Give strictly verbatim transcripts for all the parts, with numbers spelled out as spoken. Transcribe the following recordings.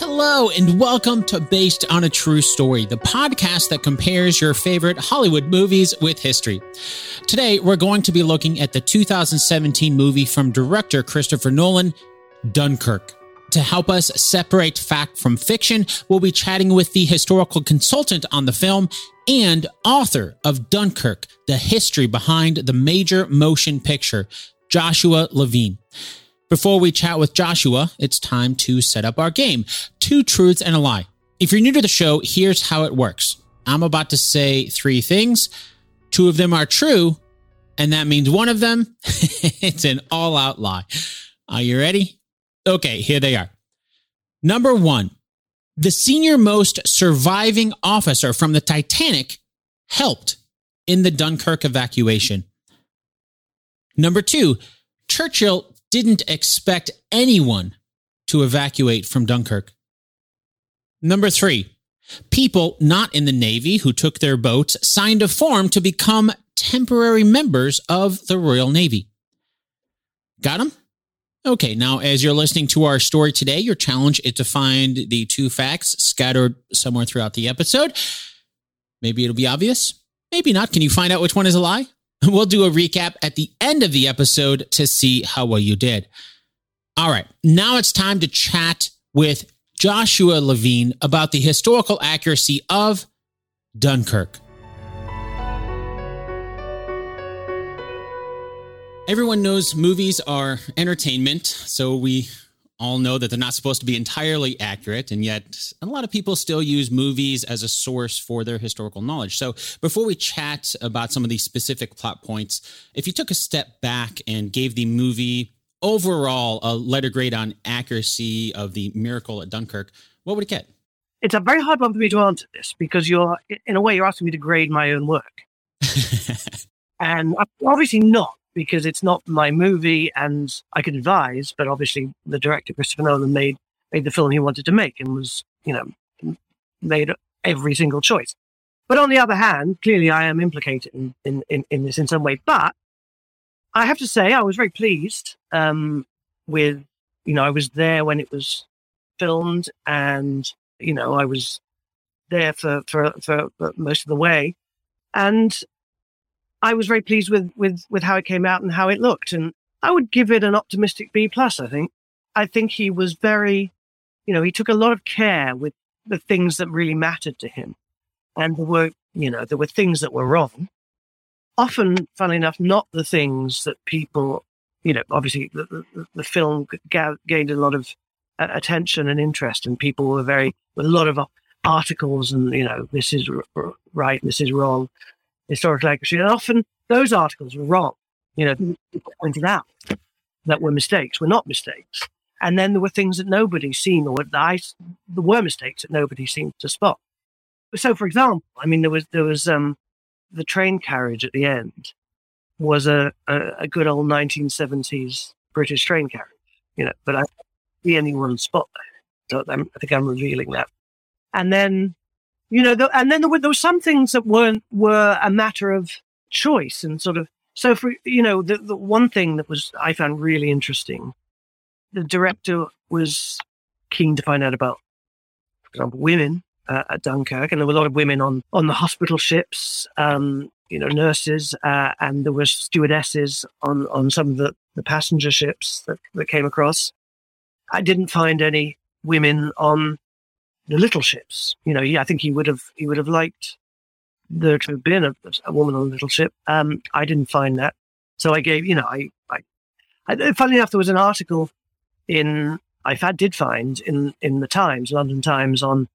Hello, and welcome to Based on a True Story, the podcast that compares your favorite Hollywood movies with history. Today, we're going to be looking at the two thousand seventeen movie from director Christopher Nolan, Dunkirk. To help us separate fact from fiction, we'll be chatting with the historical consultant on the film and author of Dunkirk, The History Behind the Major Motion Picture, Joshua Levine. Before we chat with Joshua, it's time to set up our game, Two Truths and a Lie. If you're new to the show, here's how it works. I'm about to say three things. Two of them are true, and that means one of them, it's an all-out lie. Are you ready? Okay, here they are. Number one, the senior most surviving officer from the Titanic helped in the Dunkirk evacuation. Number two, Churchill didn't expect anyone to evacuate from Dunkirk. Number three, people not in the Navy who took their boats signed a form to become temporary members of the Royal Navy. Got them? Okay, now as you're listening to our story today, your challenge is to find the two facts scattered somewhere throughout the episode. Maybe it'll be obvious. Maybe not. Can you find out which one is a lie? We'll do a recap at the end of the episode to see how well you did. All right, now it's time to chat with Joshua Levine about the historical accuracy of Dunkirk. Everyone knows movies are entertainment, so we all know that they're not supposed to be entirely accurate, and yet a lot of people still use movies as a source for their historical knowledge. So before we chat about some of these specific plot points, if you took a step back and gave the movie overall a letter grade on accuracy of the miracle at Dunkirk, what would it get? It's a very hard one for me to answer this because you're, in a way, you're asking me to grade my own work. And obviously not. Because it's not my movie and I can advise, but obviously the director, Christopher Nolan, made made the film he wanted to make and was, you know, made every single choice. But on the other hand, clearly I am implicated in, in, in, in this in some way. But I have to say I was very pleased um, with, you know, I was there when it was filmed and, you know, I was there for, for, for most of the way. And I was very pleased with, with, with how it came out and how it looked. And I would give it an optimistic B plus, I think. I think he was very, you know, he took a lot of care with the things that really mattered to him. And there were, you know, there were things that were wrong. Often, funnily enough, not the things that people, you know, obviously the, the, the film ga- gained a lot of uh, attention and interest, and people were very, with a lot of articles and, you know, this is r- right, this is wrong. Historical accuracy, and often those articles were wrong, you know, pointed out that were mistakes, were not mistakes. And then there were things that nobody seemed, or that I, there were mistakes that nobody seemed to spot. So, for example, I mean, there was there was um, the train carriage at the end was a, a, a good old nineteen seventies British train carriage, you know, but I didn't see anyone spot that. So I think I'm revealing that. And then You know, the, and then there were, there were some things that weren't were a matter of choice and sort of. So, for you know, the, the one thing that was I found really interesting, the director was keen to find out about, for example, women uh, at Dunkirk, and there were a lot of women on, on the hospital ships. Um, you know, nurses, uh, and there were stewardesses on, on some of the, the passenger ships that, that came across. I didn't find any women on the little ships, you know. Yeah, I think he would have he would have liked there to have been a, a woman on a little ship. Um, I didn't find that, so I gave you know I, I, I. Funnily enough, there was an article in I did find in in the Times, London Times, on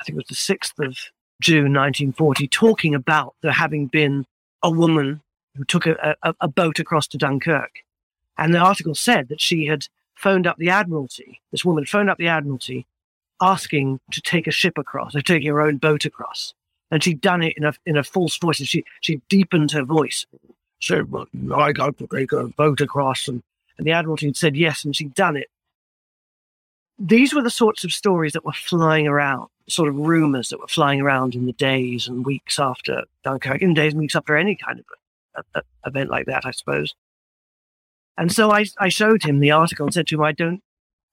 I think it was the sixth of June, nineteen forty, talking about there having been a woman who took a, a, a boat across to Dunkirk, and the article said that she had phoned up the Admiralty. This woman phoned up the Admiralty, asking to take a ship across, or taking her own boat across. And she'd done it in a in a false voice, and she, she deepened her voice. Said, well, I got to take a boat across, and, and the Admiralty had said yes, and she'd done it. These were the sorts of stories that were flying around, sort of rumours that were flying around in the days and weeks after Dunkirk, in days and weeks after any kind of a, a, a event like that, I suppose. And so I, I showed him the article and said to him, I don't,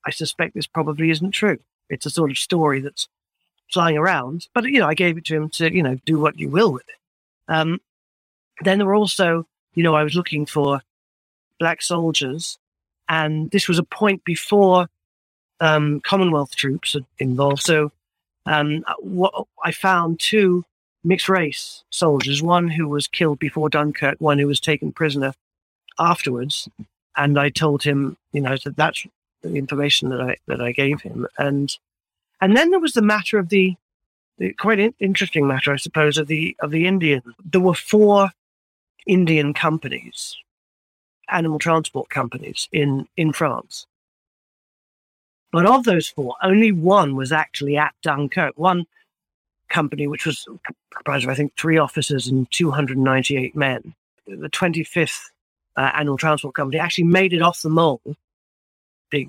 I suspect this probably isn't true. It's a sort of story that's flying around. But, you know, I gave it to him to, you know, do what you will with it. Um, then there were also, you know, I was looking for black soldiers. And this was a point before um, Commonwealth troops had involved. So um, what I found two mixed race soldiers, one who was killed before Dunkirk, one who was taken prisoner afterwards. And I told him, you know, that that's the information that I that I gave him. And and then there was the matter of the, the quite in, interesting matter, I suppose, of the of the Indian. There were four Indian companies, animal transport companies in, in France. But of those four, only one was actually at Dunkirk. One company, which was comprised of, I think, three officers and two hundred ninety-eight men, the twenty-fifth Uh, Animal Transport Company, actually made it off the Mole, big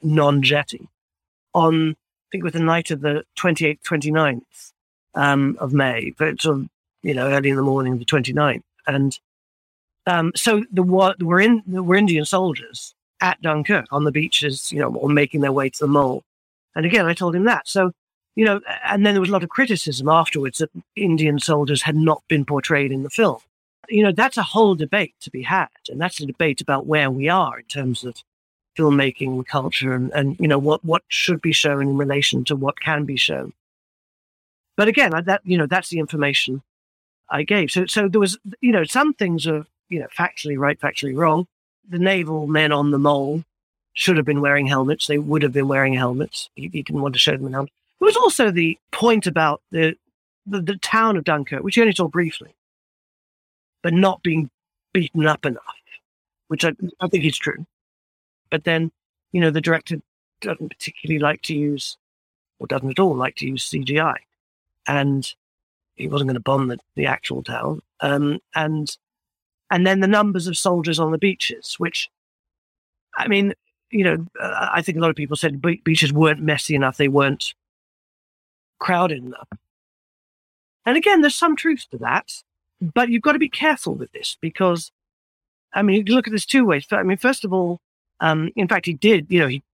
non-jetty, on, I think it was the night of the twenty-eighth, twenty-ninth um, of May, but sort of, you know, early in the morning of the twenty-ninth. And um, so the, we're, in, we're Indian soldiers at Dunkirk on the beaches, you know, or making their way to the Mole. And again, I told him that. So, you know, and then there was a lot of criticism afterwards that Indian soldiers had not been portrayed in the film. You know, that's a whole debate to be had. And that's a debate about where we are in terms of filmmaking and culture and, and you know, what, what should be shown in relation to what can be shown. But again, that, you know, that's the information I gave. So, so there was, you know, some things are, you know, factually right, factually wrong. The naval men on the Mole should have been wearing helmets. They would have been wearing helmets. He, he didn't want to show them in helmets. There was also the point about the, the, the town of Dunkirk, which you only saw briefly, but not being beaten up enough, which I, I think is true. But then, you know, the director doesn't particularly like to use, or doesn't at all like to use C G I. And he wasn't going to bomb the, the actual town. Um, and and then the numbers of soldiers on the beaches, which, I mean, you know, I think a lot of people said beaches weren't messy enough, they weren't crowded enough. And again, there's some truth to that. But you've got to be careful with this because, I mean, you can look at this two ways. I mean, first of all, um, in fact, he did, you know, he,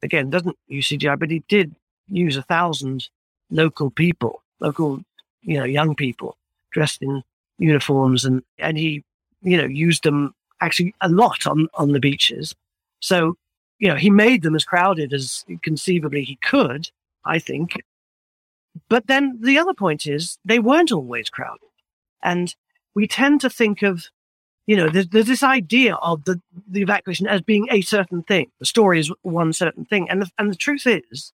again, doesn't use C G I, but he did use a thousand local people, local, you know, young people dressed in uniforms. And, and he, you know, used them actually a lot on, on the beaches. So, you know, he made them as crowded as conceivably he could, I think. But then the other point is they weren't always crowded. And we tend to think of, you know, there's, there's this idea of the, the evacuation as being a certain thing. The story is one certain thing. And the, and the truth is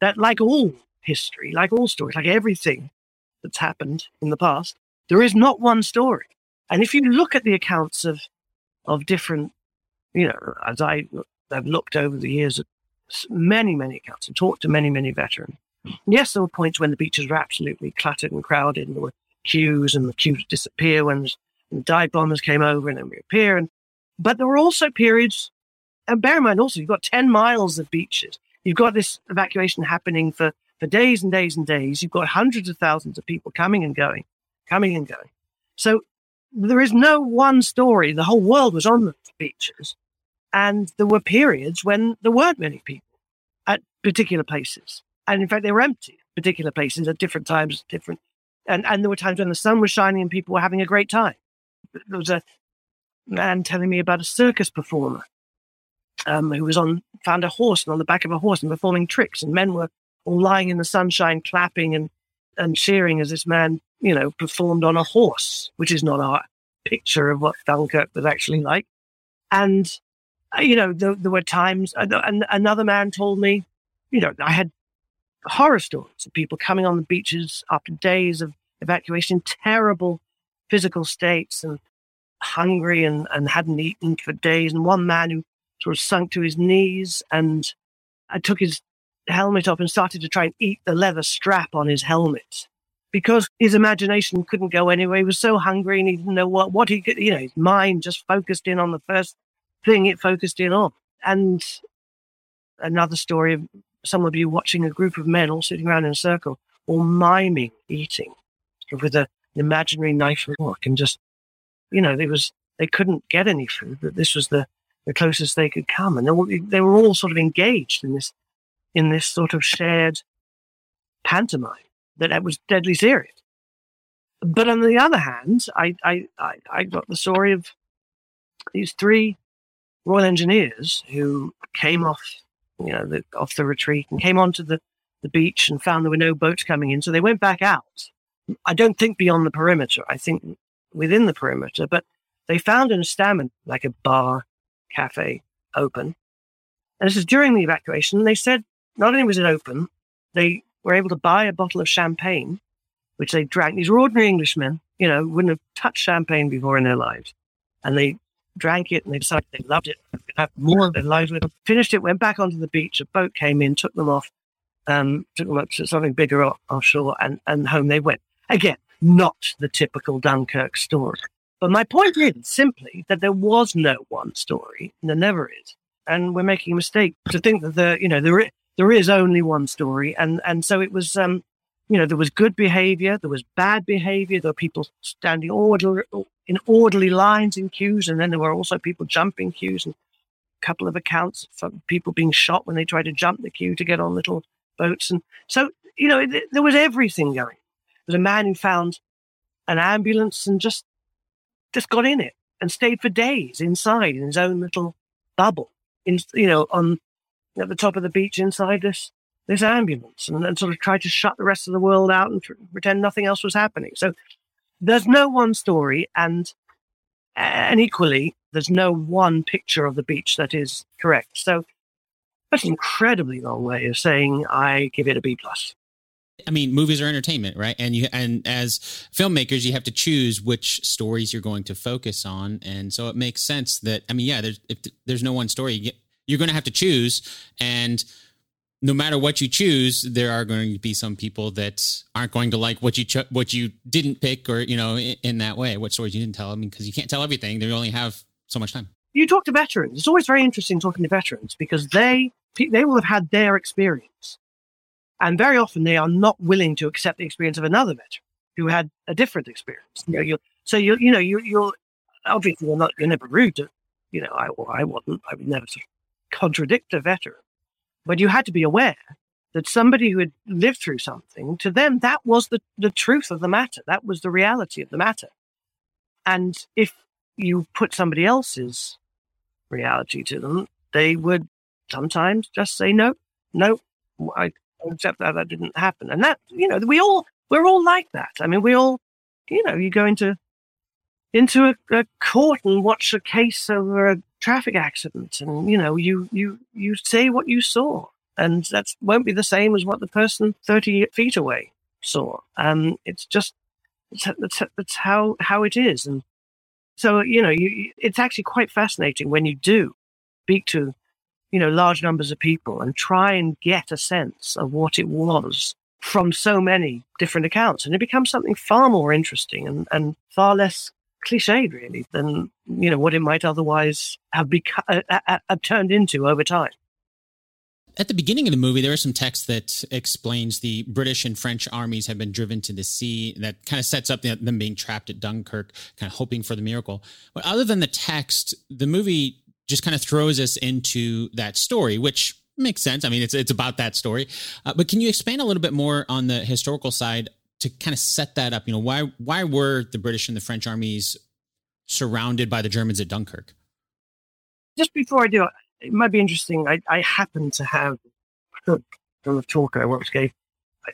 that like all history, like all stories, like everything that's happened in the past, there is not one story. And if you look at the accounts of of different, you know, as I have looked over the years at many, many accounts and talked to many, many veterans, yes, there were points when the beaches were absolutely cluttered and crowded and there were queues and the queues disappear when the dive bombers came over and then reappear. And, but there were also periods, and bear in mind also, you've got ten miles of beaches. You've got this evacuation happening for, for days and days and days. You've got hundreds of thousands of people coming and going, coming and going. So there is no one story. The whole world was on the beaches. And there were periods when there weren't many people at particular places. And in fact, they were empty, particular places at different times, different And, and there were times when the sun was shining and people were having a great time. There was a man telling me about a circus performer um, who was on, found a horse and on the back of a horse and performing tricks. And men were all lying in the sunshine, clapping and, and cheering as this man, you know, performed on a horse, which is not our picture of what Dunkirk was actually like. And, you know, there, there were times, and another man told me, you know, I had horror stories of people coming on the beaches after days of evacuation, terrible physical states and hungry and, and hadn't eaten for days. And one man who sort of sunk to his knees and I took his helmet off and started to try and eat the leather strap on his helmet because his imagination couldn't go anywhere. He was so hungry and he didn't know what, what he could, you know, his mind just focused in on the first thing it focused in on. And another story of some of you watching a group of men all sitting around in a circle, all miming eating with a, an imaginary knife and fork, and just, you know, they was they couldn't get any food, but this was the, the closest they could come, and they were, they were all sort of engaged in this in this sort of shared pantomime that it was deadly serious. But on the other hand, I, I, I, I got the story of these three Royal Engineers who came off, you know, the, off the retreat and came onto the, the beach and found there were no boats coming in. So they went back out. I don't think beyond the perimeter. I think within the perimeter. But they found an estaminets, like a bar, cafe, open. And this is during the evacuation. They said not only was it open, they were able to buy a bottle of champagne, which they drank. These were ordinary Englishmen, you know, wouldn't have touched champagne before in their lives. And they drank it and they decided they loved it. They could have more of their lives with them. Finished it, went back onto the beach. A boat came in, took them off, um, took them up to something bigger off- offshore, and, and home they went. Again, not the typical Dunkirk story. But my point is simply that there was no one story, and there never is. And we're making a mistake to think that there, you know, there is, there is only one story. And, and so it was, um, you know, there was good behavior, there was bad behavior, there were people standing order, in orderly lines in queues, and then there were also people jumping queues, and a couple of accounts of people being shot when they tried to jump the queue to get on little boats. And so, you know, it, there was everything going. There's a man who found an ambulance and just just got in it and stayed for days inside in his own little bubble, in, you know, on at the top of the beach inside this this ambulance, and, and sort of tried to shut the rest of the world out and tr- pretend nothing else was happening. So there's no one story, and and equally, there's no one picture of the beach that is correct. So that's an incredibly long way of saying I give it a B plus. I mean, movies are entertainment, right? And you, and as filmmakers, you have to choose which stories you're going to focus on. And so it makes sense that, I mean, yeah, there's, if there's no one story, you're going to have to choose. And no matter what you choose, there are going to be some people that aren't going to like what you, cho- what you didn't pick, or, you know, in, in that way, what stories you didn't tell. I mean, because you can't tell everything. They only have so much time. You talk to veterans. It's always very interesting talking to veterans because they, they will have had their experience. And very often they are not willing to accept the experience of another veteran who had a different experience. You know, you'll, so you you know you you'll obviously you're not you're never rude to, you know, I I wouldn't I would never sort of contradict a veteran, but you had to be aware that somebody who had lived through something, to them that was the the truth of the matter, that was the reality of the matter, and if you put somebody else's reality to them, they would sometimes just say no, no, I. Except that that didn't happen. And that, you know, we all, we're all like that. I mean, we all, you know, you go into into a, a court and watch a case over a traffic accident, and, you know, you you you say what you saw. And that won't be the same as what the person thirty feet away saw. Um, it's just, it's, it's, it's how, how it is. And so, you know, you, it's actually quite fascinating when you do speak to, you know, large numbers of people and try and get a sense of what it was from so many different accounts. And it becomes something far more interesting and, and far less cliched, really, than, you know, what it might otherwise have, beca- uh, uh, have turned into over time. At the beginning of the movie, there is some text that explains the British and French armies have been driven to the sea. That kind of sets up them being trapped at Dunkirk, kind of hoping for the miracle. But other than the text, the movie just kind of throws us into that story, which makes sense. I mean, it's it's about that story. Uh, but can you expand a little bit more on the historical side to kind of set that up? You know, why why were the British and the French armies surrounded by the Germans at Dunkirk? Just before I do, it might be interesting. I, I happen to have a talker I once gave.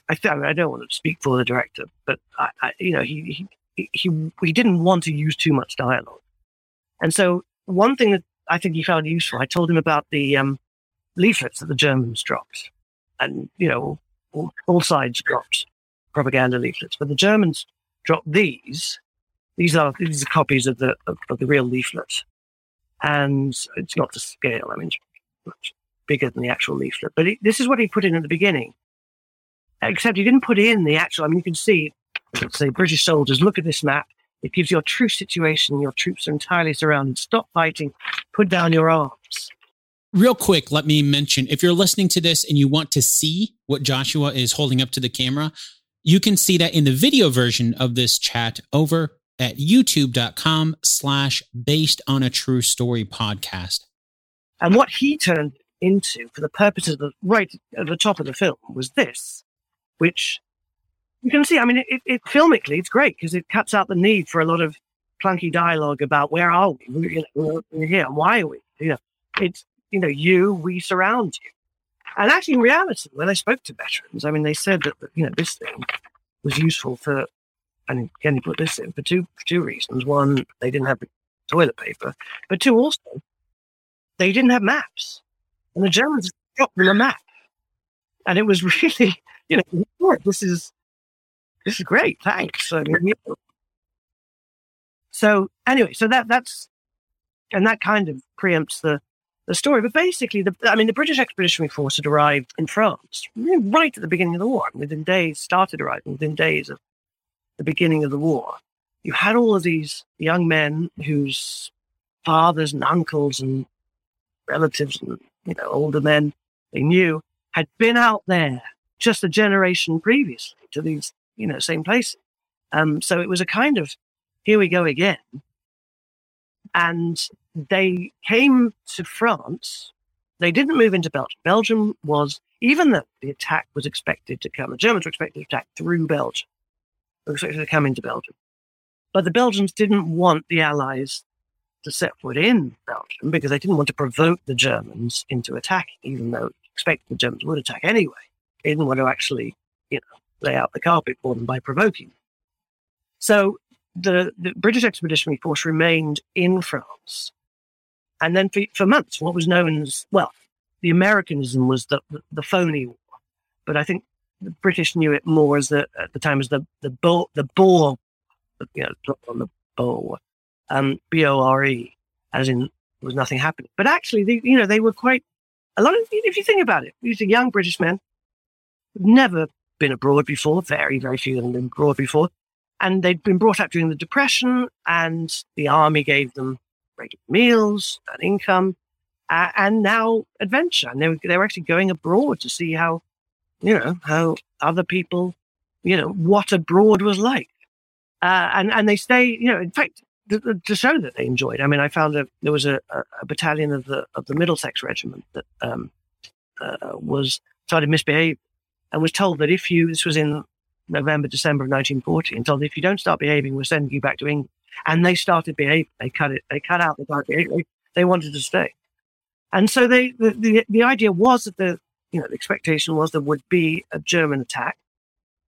I, I, I don't want to speak for the director, but I, I, you know, he he he he didn't want to use too much dialogue, and so one thing that I think he found useful, I told him about the um, leaflets that the Germans dropped, and, you know, all, all sides dropped propaganda leaflets, but the Germans dropped these. These are these are copies of the of, of the real leaflet, and it's not to scale. I mean, it's much bigger than the actual leaflet. But it, this is what he put in at the beginning, except he didn't put in the actual. I mean, you can see, let's say, British soldiers, look at this map. It gives your true situation. Your troops are entirely surrounded. Stop fighting. Put down your arms. Real quick, let me mention, if you're listening to this and you want to see what Joshua is holding up to the camera, you can see that in the video version of this chat over at youtube dot com slash based on a true story podcast. And what he turned into for the purposes of the, right at the top of the film was this, which you can see, I mean, it, it filmically, it's great because it cuts out the need for a lot of clunky dialogue about where are we, you know, we're here, why are we, you know, it's, you know, you, we surround you. And actually in reality, when I spoke to veterans, I mean, they said that, you know, this thing was useful for, and can you put this in, for two, for two reasons. One, they didn't have toilet paper, but two, also, they didn't have maps. And the Germans dropped them a map. And it was really, you know, this is, this is great, thanks. I mean, you know. So anyway, so that that's, and that kind of preempts the, the story. But basically, the I mean, the British Expeditionary Force had arrived in France right at the beginning of the war. Within days, started arriving within days of the beginning of the war. You had all of these young men whose fathers and uncles and relatives and, you know, older men they knew had been out there just a generation previously to these, you know, same places. Um, so it was a kind of, here we go again. And they came to France. They didn't move into Belgium. Belgium was, even though the attack was expected to come, the Germans were expected to attack through Belgium. They were expected to come into Belgium. But the Belgians didn't want the Allies to set foot in Belgium because they didn't want to provoke the Germans into attacking, even though expected the Germans would attack anyway. They didn't want to actually, you know, lay out the carpet for them by provoking them. So the, the British Expeditionary Force remained in France. And then for, for months, what was known as, well, the Americanism was the, the, the phony war. But I think the British knew it more as the, at the time as the, the, Boer, the Boer, you know, on the Boer, um, B O R E, as in there was nothing happening. But actually, they, you know, they were quite, a lot of, if you think about it, these are young British men, never been abroad before, very, very few of them been abroad before. And they'd been brought up during the Depression, and the army gave them regular meals, an income, uh, and now adventure. And they were, they were actually going abroad to see how, you know, how other people, you know, what abroad was like. Uh, and, and they stay, you know, in fact, th- th- to show that they enjoyed. I mean, I found a, there was a, a, a battalion of the of the Middlesex regiment that um, uh, was started misbehaving and was told that if you, this was in November, December of nineteen forty, and told if you don't start behaving, we're sending you back to England. And they started behaving. They cut it. They cut out the bad behavior. They wanted to stay. And so they, the, the, the idea was that the, you know, the expectation was there would be a German attack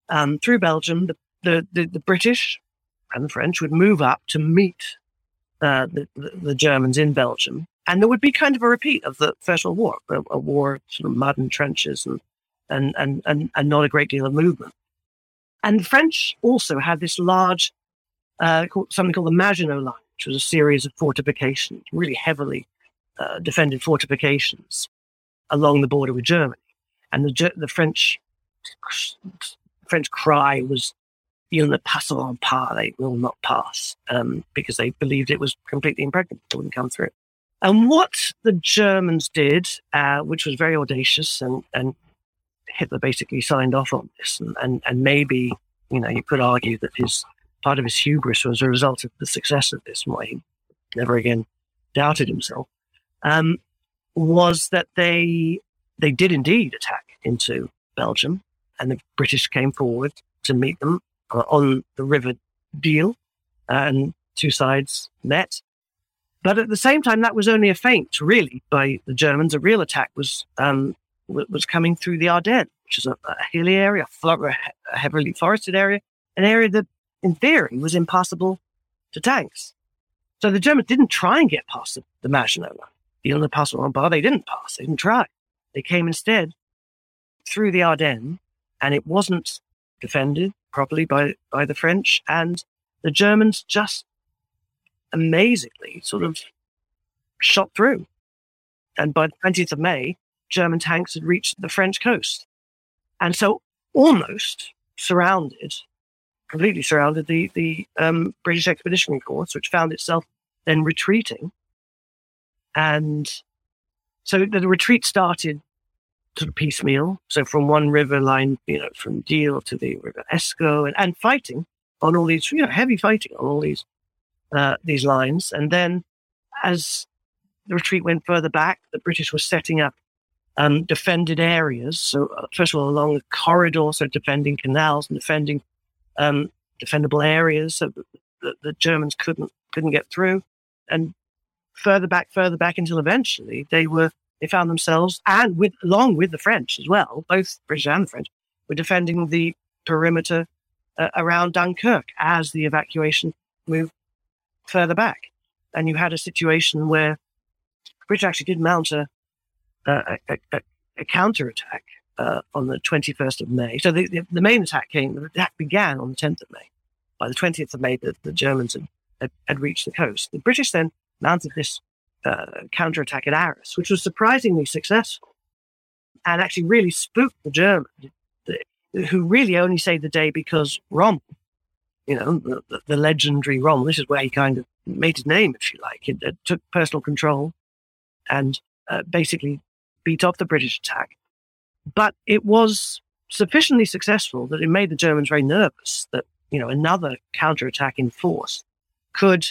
um, through Belgium. The, the, the, the British and the French would move up to meet uh, the, the, the Germans in Belgium. And there would be kind of a repeat of the First World War, a, a war of sort of mud and trenches and, and, and, and, and not a great deal of movement. And the French also had this large, uh, something called the Maginot Line, which was a series of fortifications, really heavily uh, defended fortifications along the border with Germany. And the, the French French cry was, "Ils ne passeront pas," they will not pass, um, because they believed it was completely impregnable; it wouldn't come through. And what the Germans did, uh, which was very audacious, and and Hitler basically signed off on this, and, and, and maybe, you know, you could argue that his part of his hubris was a result of the success of this, and why he never again doubted himself, um, was that they they did indeed attack into Belgium, and the British came forward to meet them on the river Diehl, and two sides met. But at the same time, that was only a feint, really, by the Germans. A real attack was... Um, was coming through the Ardennes, which is a, a hilly area, a heavily forested area, an area that, in theory, was impassable to tanks. So the Germans didn't try and get past the, the Maginot Line. The only passable bar, they didn't pass. They didn't try. They came instead through the Ardennes, and it wasn't defended properly by, by the French, and the Germans just amazingly sort of shot through. And by the twentieth of May, German tanks had reached the French coast, and so almost surrounded, completely surrounded the the um, British Expeditionary Force, which found itself then retreating. And so the retreat started sort of piecemeal. So from one river line, you know, from Diehl to the river Esco, and, and fighting on all these, you know, heavy fighting on all these uh, these lines. And then as the retreat went further back, the British were setting up um, defended areas. So first of all, along the corridor, so defending canals and defending um, defendable areas so that the, the Germans couldn't couldn't get through. And further back, further back, until eventually they were they found themselves, and with along with the French as well, both British and the French, were defending the perimeter uh, around Dunkirk as the evacuation moved further back. And you had a situation where British actually did mount a, a, a, a counterattack uh, on the twenty-first of May. So the, the, the main attack came, the attack began on the tenth of May. By the twentieth of May, the, the Germans had, had, had reached the coast. The British then mounted this uh, counterattack at Arras, which was surprisingly successful and actually really spooked the Germans, who really only saved the day because Rommel, you know, the, the legendary Rommel, this is where he kind of made his name, if you like. It, it took personal control and uh, basically beat off the British attack. But it was sufficiently successful that it made the Germans very nervous that, you know, another counterattack in force could,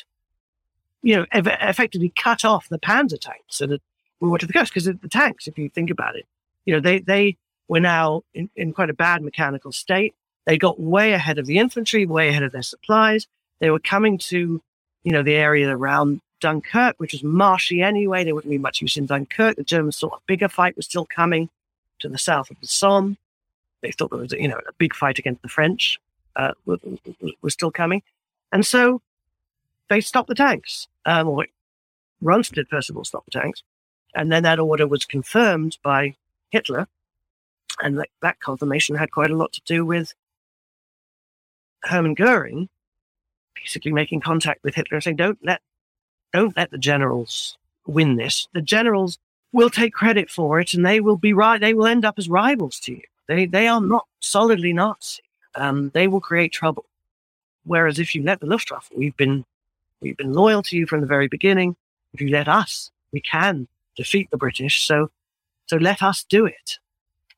you know, ev- effectively cut off the panzer tanks so that we were to the coast. Because the tanks, if you think about it, you know, they, they were now in, in quite a bad mechanical state. They got way ahead of the infantry, way ahead of their supplies. They were coming to, you know, the area around Dunkirk, which was marshy anyway. There wouldn't be much use in Dunkirk. The Germans thought a bigger fight was still coming to the south of the Somme. They thought there was, you know, a big fight against the French uh, was, was still coming. And so they stopped the tanks. Um, or Rundstedt, first of all, stopped the tanks. And then that order was confirmed by Hitler. And that, that confirmation had quite a lot to do with Hermann Goering basically making contact with Hitler and saying, don't let don't let the generals win this. The generals will take credit for it, and they will be right. They will end up as rivals to you. They they are not solidly Nazi. Um, they will create trouble. Whereas if you let the Luftwaffe, we've been we've been loyal to you from the very beginning. If you let us, we can defeat the British. So so let us do it.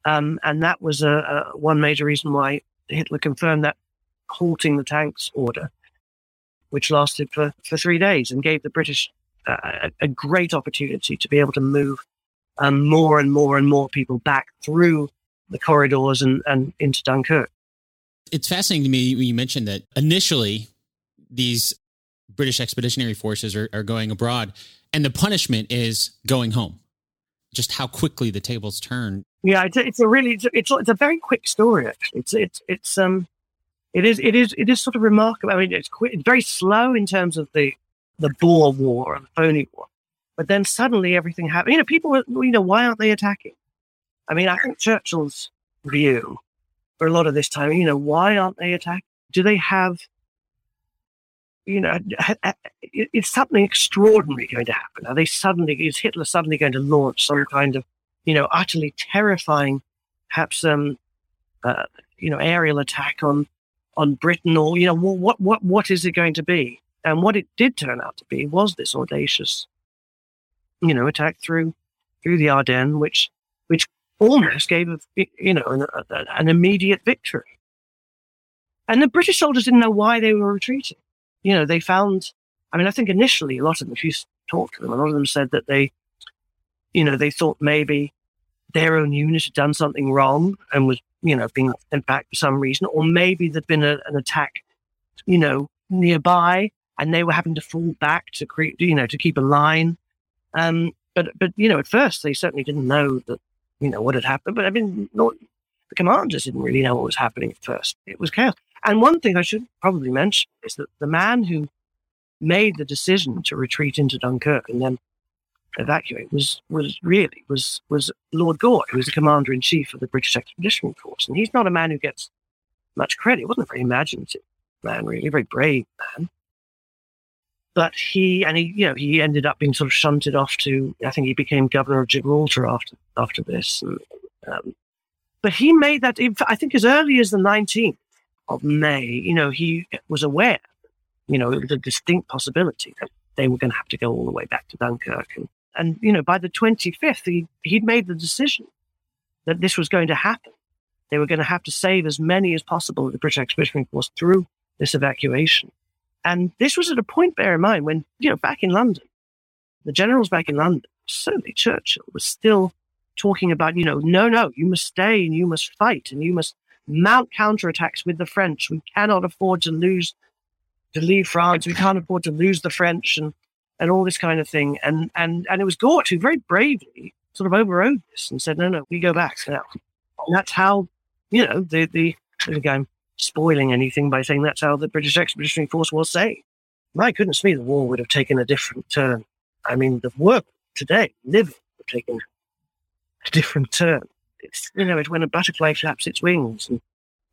Um, and that was a, a one major reason why Hitler confirmed that halting the tanks order, which lasted for, for three days and gave the British uh, a, a great opportunity to be able to move um, more and more and more people back through the corridors and, and into Dunkirk. It's fascinating to me when you mentioned that initially these British expeditionary forces are, are going abroad and the punishment is going home. Just how quickly the tables turn. Yeah, it's, it's a really, it's it's a very quick story, actually. It's, it's, it's, um, It is, it is, it is sort of remarkable. I mean, it's, quick, it's very slow in terms of the, the Boer War and the phony war, but then suddenly everything happened. You know, people were, you know, why aren't they attacking? I mean, I think Churchill's view for a lot of this time, you know, why aren't they attacking? Do they have, you know, is something extraordinary going to happen? Are they suddenly, is Hitler suddenly going to launch some kind of, you know, utterly terrifying, perhaps, um, uh, you know, aerial attack on, on Britain, or, you know, what what what is it going to be? And what it did turn out to be was this audacious, you know, attack through through the Ardennes, which which almost gave, a, you know, an, a, an immediate victory. And the British soldiers didn't know why they were retreating. You know, they found, I mean, I think initially a lot of them, if you talked to them, a lot of them said that they, you know, they thought maybe their own unit had done something wrong and was, you know, being sent back for some reason, or maybe there'd been a, an attack, you know, nearby, and they were having to fall back to create, you know, to keep a line. Um, but but you know, at first they certainly didn't know that, you know, what had happened. But I mean, not, the commanders didn't really know what was happening at first. It was chaos. And one thing I should probably mention is that the man who made the decision to retreat into Dunkirk and then evacuate was was really was was Lord Gort, who was the commander in chief of the British Expeditionary Force, and he's not a man who gets much credit. He wasn't a very imaginative man, really, a very brave man. But he and he, you know, he ended up being sort of shunted off to. I think he became governor of Gibraltar after after this. And, um, but he made that. I think as early as the nineteenth of May, you know, he was aware. You know, it was a distinct possibility that they were going to have to go all the way back to Dunkirk. And, And, you know, by the twenty-fifth, he, he'd made the decision that this was going to happen. They were going to have to save as many as possible of the British Expeditionary Force through this evacuation. And this was at a point, bear in mind, when, you know, back in London, the generals back in London, certainly Churchill, was still talking about, you know, no, no, you must stay and you must fight and you must mount counterattacks with the French. We cannot afford to lose, to leave France. We can't afford to lose the French and, and all this kind of thing. And, and, and it was Gort who very bravely sort of overrode this and said, no, no, we go back now. And that's how, you know, the, the, again, spoiling anything by saying that's how the British Expeditionary Force was saved. My goodness me, the war would have taken a different turn. I mean, the work today, living, would have taken a different turn. It's, you know, it's when a butterfly flaps its wings, and,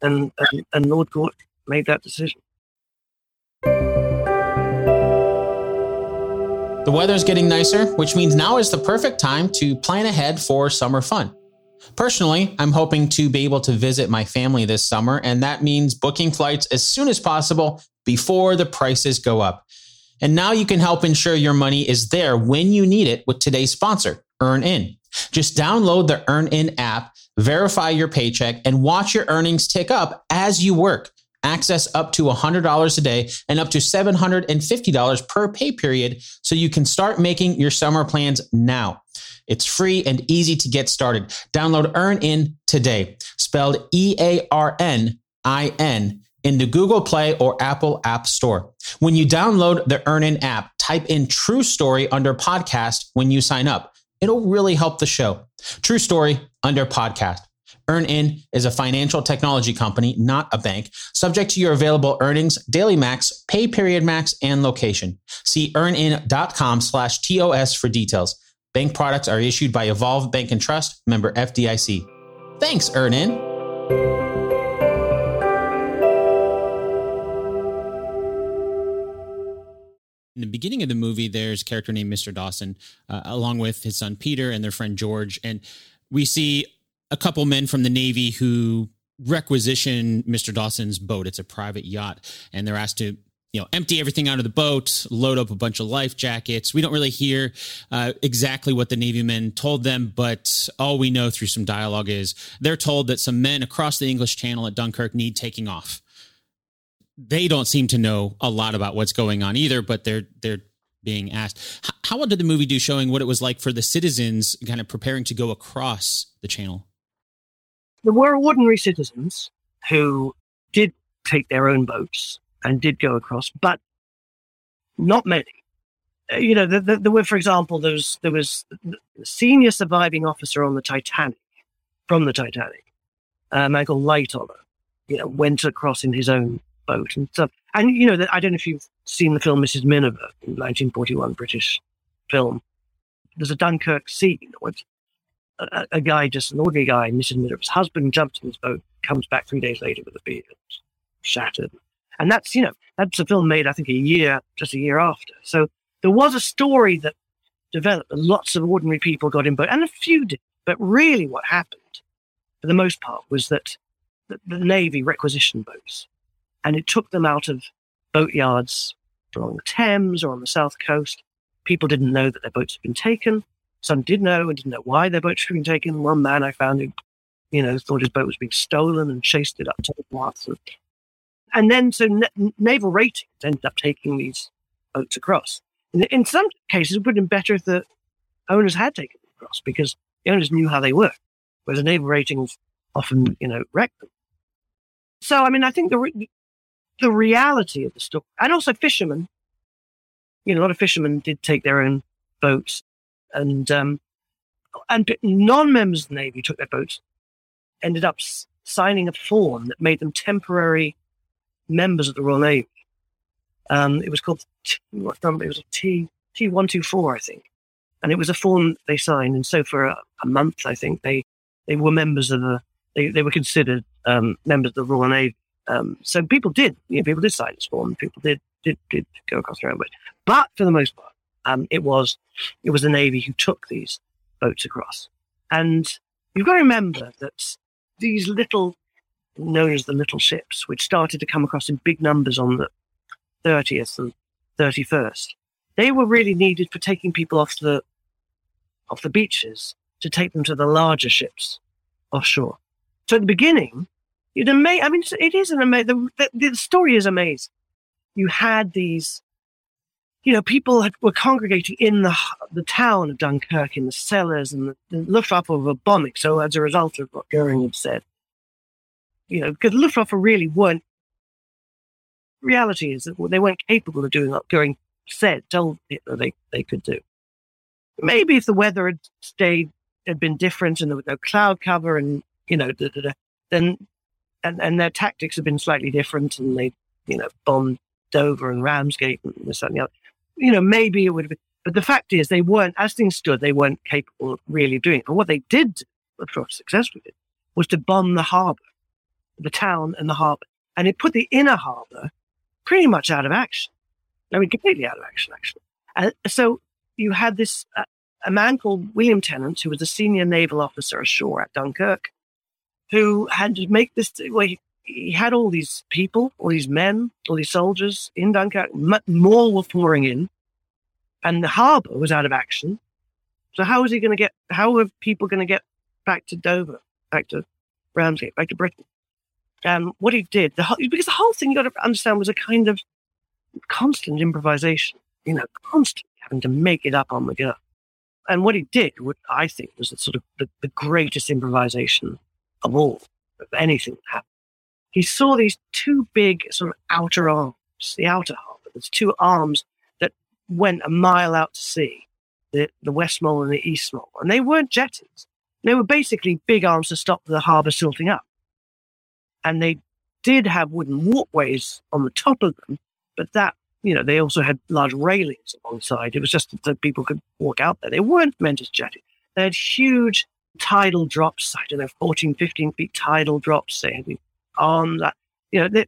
and, and, and Lord Gort made that decision. The weather's getting nicer, which means now is the perfect time to plan ahead for summer fun. Personally, I'm hoping to be able to visit my family this summer, and that means booking flights as soon as possible before the prices go up. And now you can help ensure your money is there when you need it with today's sponsor, EarnIn. Just download the EarnIn app, verify your paycheck, and watch your earnings tick up as you work. Access up to one hundred dollars a day and up to seven hundred fifty dollars per pay period so you can start making your summer plans now. It's free and easy to get started. Download EarnIn today, spelled E A R N I N, in the Google Play or Apple App Store. When you download the EarnIn app, type in True Story under podcast when you sign up. It'll really help the show. True Story under podcast. EarnIn is a financial technology company, not a bank, subject to your available earnings, daily max, pay period max, and location. See earnin.com slash TOS for details. Bank products are issued by Evolve Bank and Trust, member F D I C. Thanks, EarnIn. In the beginning of the movie, there's a character named Mister Dawson, uh, along with his son Peter and their friend George. And we see a couple men from the Navy who requisition Mister Dawson's boat. It's a private yacht, and they're asked to, you know, empty everything out of the boat, load up a bunch of life jackets. We don't really hear uh, exactly what the Navy men told them, but all we know through some dialogue is they're told that some men across the English Channel at Dunkirk need taking off. They don't seem to know a lot about what's going on either, but they're they're being asked. H- how well did the movie do showing what it was like for the citizens kind of preparing to go across the channel? There were ordinary citizens who did take their own boats and did go across, but not many. Uh, you know, there, there, there were, for example, there was, there was a senior surviving officer on the Titanic, from the Titanic, a man called Lightoller, you know, went across in his own boat and stuff. And, you know, the, I don't know if you've seen the film Missus Miniver, nineteen forty-one British film. There's a Dunkirk scene where A, a guy, just an ordinary guy, Missus Miniver's husband, jumps in his boat, comes back three days later with a beard, shattered. And that's, you know, that's a film made, I think, a year, just a year after. So there was a story that developed, and lots of ordinary people got in boat, and a few did. But really what happened, for the most part, was that the, the Navy requisitioned boats, and it took them out of boatyards along the Thames or on the South Coast. People didn't know that their boats had been taken. Some did know and didn't know why their boats were being taken. One man I found who, you know, thought his boat was being stolen and chased it up to the bluffs. And then, so na- naval ratings ended up taking these boats across. In, in some cases, it would have been better if the owners had taken them across because the owners knew how they worked, whereas the naval ratings often, you know, wrecked them. So, I mean, I think the re- the reality of the story, and also fishermen, you know, a lot of fishermen did take their own boats. And um, and non-members of the Navy took their boats, ended up s- signing a form that made them temporary members of the Royal Navy. Um, it was called T- what number? It was a T T one two four, I think. And it was a form they signed. And so for a, a month, I think they, they were members of the they, they were considered um, members of the Royal Navy. Um, so people did you know, people did sign this form. People did did did go across their own boats. But for the most part, Um, it was it was the Navy who took these boats across. And you've got to remember that these little, known as the little ships, which started to come across in big numbers on the thirtieth and thirty-first, they were really needed for taking people off the off the beaches to take them to the larger ships offshore. So at the beginning, you'd ama- I mean, it is an amazing, the, the, the story is amazing. You had these you know, people had, were congregating in the the town of Dunkirk, in the cellars, and the, the Luftwaffe were bombing. So as a result of what Goering had said, you know, because the Luftwaffe really weren't, reality is that they weren't capable of doing what Goering said, told Hitler they, they could do. Maybe if the weather had stayed, had been different, and there was no cloud cover, and, you know, da, da, da, then, and, and their tactics had been slightly different, and they, you know, bombed Dover and Ramsgate and this and the other. You know, maybe it would have been, but the fact is they weren't, as things stood, they weren't capable of really doing it. But what they did, what they successfully did, was to bomb the harbour, the town and the harbour. And it put the inner harbour pretty much out of action. I mean, completely out of action, actually. And so you had this, uh, a man called William Tennant, who was a senior naval officer ashore at Dunkirk, who had to make this, well, he, he had all these people, all these men, all these soldiers in Dunkirk. More were pouring in, and the harbour was out of action. So how was he going to get? How were people going to get back to Dover, back to Ramsgate, back to Britain? And um, what he did, the whole, because the whole thing you got to understand was a kind of constant improvisation. You know, constantly having to make it up on the go. And what he did, what I think, was the sort of the, the greatest improvisation of all, of anything that happened. He saw these two big sort of outer arms, the outer harbour, there's two arms that went a mile out to sea, the, the West Mole and the East Mole. And they weren't jetties. They were basically big arms to stop the harbour silting up. And they did have wooden walkways on the top of them, but that, you know, they also had large railings alongside. It was just that people could walk out there. They weren't meant as jetties. They had huge tidal drops, I don't know, fourteen, fifteen feet tidal drops. They had on that, you know, they,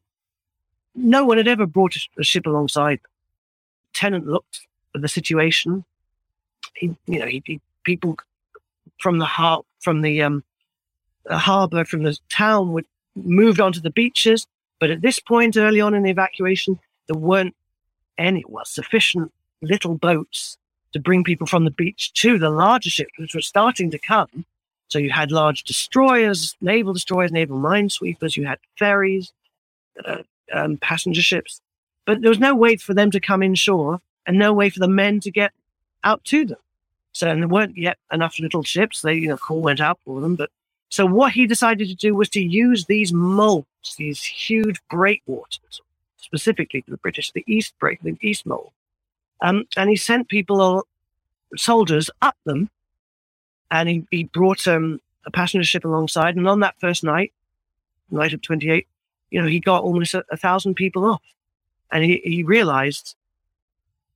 no one had ever brought a, a ship alongside them. Tennant looked at the situation. He, you know, he, he people from the har- from the um, harbour, from the town, would moved onto the beaches. But at this point, early on in the evacuation, there weren't any, well, sufficient little boats to bring people from the beach to the larger ships, which were starting to come. So you had large destroyers, naval destroyers, naval minesweepers. You had ferries, uh, um, passenger ships. But there was no way for them to come inshore and no way for the men to get out to them. So and there weren't yet enough little ships. They, you know, call went out for them. But so what he decided to do was to use these moles, these huge breakwaters, specifically for the British, the East Break, the East Mole. Um, and he sent people, soldiers, up them. And he, he brought um, a passenger ship alongside. And on that first night, night of twenty-eight, you know, he got almost a, a thousand people off. And he, he realized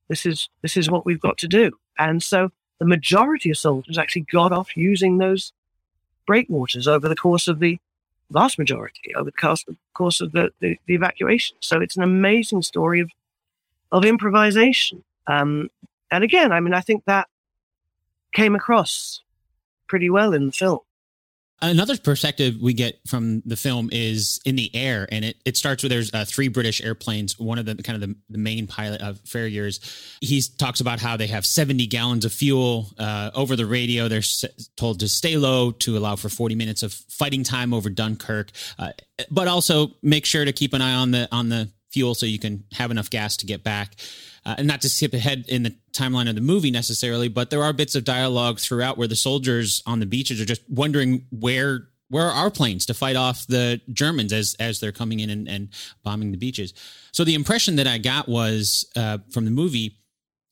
this is this is what we've got to do. And so the majority of soldiers actually got off using those breakwaters over the course of the vast majority, over the course of the, the, the evacuation. So it's an amazing story of, of improvisation. Um, and again, I mean, I think that came across pretty well in the film. Another perspective we get from the film is in the air, and it, it starts with there's uh, three British airplanes. One of them, kind of the, the main pilot of Ferriers, he talks about how they have seventy gallons of fuel. Uh, over the radio, they're told to stay low to allow for forty minutes of fighting time over Dunkirk, uh, but also make sure to keep an eye on the on the fuel so you can have enough gas to get back. Uh, and not to skip ahead in the timeline of the movie necessarily, but there are bits of dialogue throughout where the soldiers on the beaches are just wondering where where are our planes to fight off the Germans as as they're coming in and, and bombing the beaches. So the impression that I got was uh, from the movie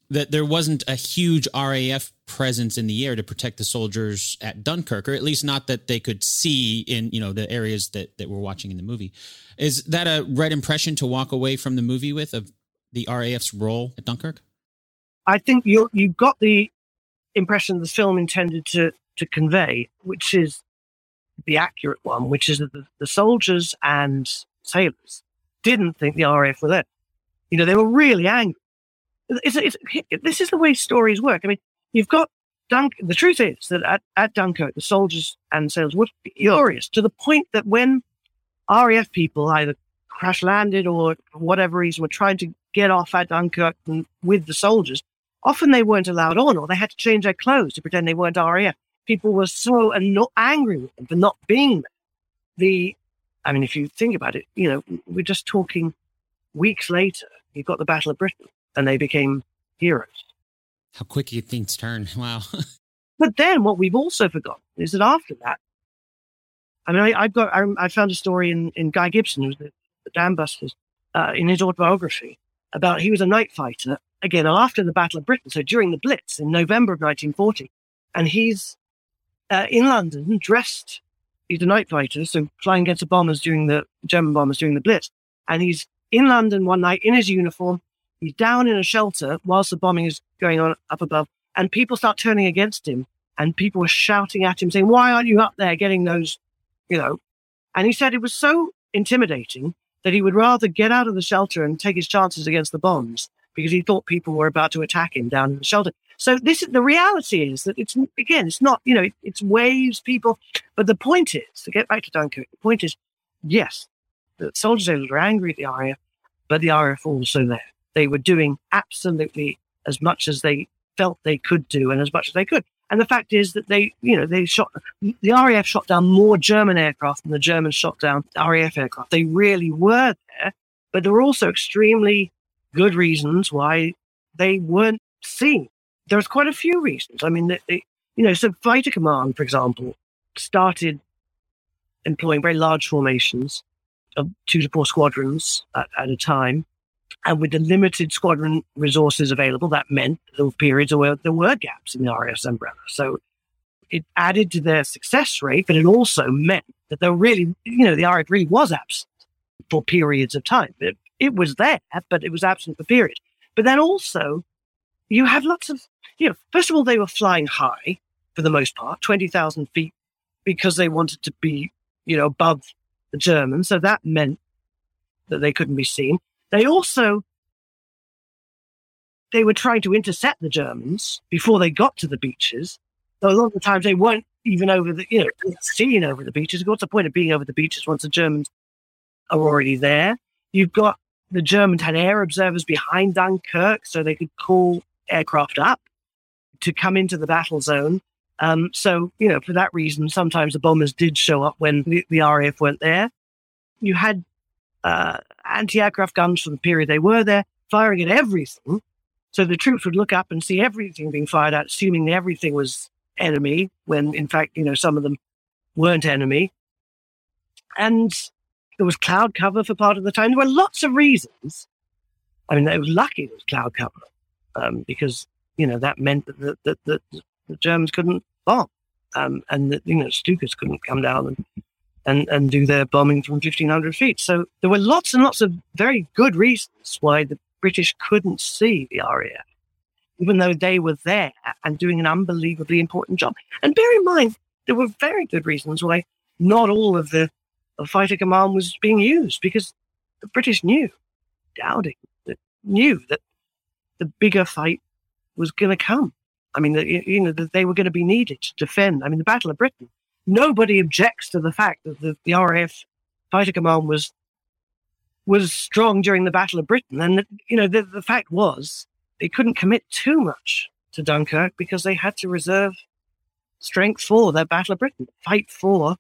that there wasn't a huge R A F presence in the air to protect the soldiers at Dunkirk, or at least not that they could see in, you know, the areas that, that we're watching in the movie. Is that a right impression to walk away from the movie with, of the R A F's role at Dunkirk? I think you you got the impression the film intended to, to convey, which is the accurate one, which is that the, the soldiers and sailors didn't think the R A F were there. You know, they were really angry. It's, it's, it, this is the way stories work. I mean, you've got Dunk. The truth is that at, at Dunkirk, the soldiers and sailors were furious to the point that when R A F people either crash landed or for whatever reason were trying to get off at Dunkirk and with the soldiers, often they weren't allowed on, or they had to change their clothes to pretend they weren't R A F. People were so and not angry with them for not being there. The, I mean, if you think about it, you know, we're just talking weeks later. You've got the Battle of Britain, and they became heroes. How quickly things turn. Wow. But then what we've also forgotten is that after that, I mean, I, I've got, I, I found a story in, in Guy Gibson, who's the, the Dam Busters, uh, in his autobiography about he was a night fighter, again, after the Battle of Britain, so during the Blitz in November of nineteen forty. And he's uh, in London, dressed, he's a night fighter, so flying against the bombers during the, German bombers during the Blitz. And he's in London one night in his uniform. He's down in a shelter whilst the bombing is going on up above, and people start turning against him, and people were shouting at him, saying, why aren't you up there getting those, you know? And he said it was so intimidating that he would rather get out of the shelter and take his chances against the bombs, because he thought people were about to attack him down in the shelter. So this is, the reality is that it's, again, it's not, you know, it, it's waves, people. But the point is, to get back to Dunkirk, the point is, yes, the soldiers were angry at the R A F, but the R A F also there. They were doing absolutely as much as they felt they could do and as much as they could. And the fact is that they, you know, they shot, the R A F shot down more German aircraft than the Germans shot down R A F aircraft. They really were there, but there were also extremely good reasons why they weren't seen. There was quite a few reasons. I mean, they, they, you know, so Fighter Command, for example, started employing very large formations of two to four squadrons at, at a time. And with the limited squadron resources available, that meant there were periods where there were gaps in the R A F's umbrella. So it added to their success rate, but it also meant that there really, you know, the R A F really was absent for periods of time. It, it was there, but it was absent for periods. But then also, you have lots of, you know, first of all, they were flying high for the most part, twenty thousand feet, because they wanted to be, you know, above the Germans. So that meant that they couldn't be seen. They also, they were trying to intercept the Germans before they got to the beaches. So a lot of the times they weren't even over the, you know, seen over the beaches. What's the point of being over the beaches once the Germans are already there? You've got, the Germans had air observers behind Dunkirk, so they could call aircraft up to come into the battle zone. Um, so, you know, for that reason, sometimes the bombers did show up when the, the R A F weren't there. You had Uh, anti-aircraft guns from the period they were there, firing at everything. So the troops would look up and see everything being fired at, assuming everything was enemy, when in fact, you know, some of them weren't enemy. And there was cloud cover for part of the time. There were lots of reasons. I mean, they were lucky there was cloud cover, um, because, you know, that meant that the, that the, the Germans couldn't bomb, um, and that, you know, Stukas couldn't come down and And, and do their bombing from fifteen hundred feet. So there were lots and lots of very good reasons why the British couldn't see the R A F, even though they were there and doing an unbelievably important job. And bear in mind, there were very good reasons why not all of the of Fighter Command was being used, because the British knew, doubting, knew that the bigger fight was going to come. I mean, the, you know, that they were going to be needed to defend. I mean, the Battle of Britain, nobody objects to the fact that the, the R A F Fighter Command was was strong during the Battle of Britain. And, the, you know, the, the fact was they couldn't commit too much to Dunkirk because they had to reserve strength for their Battle of Britain, fight for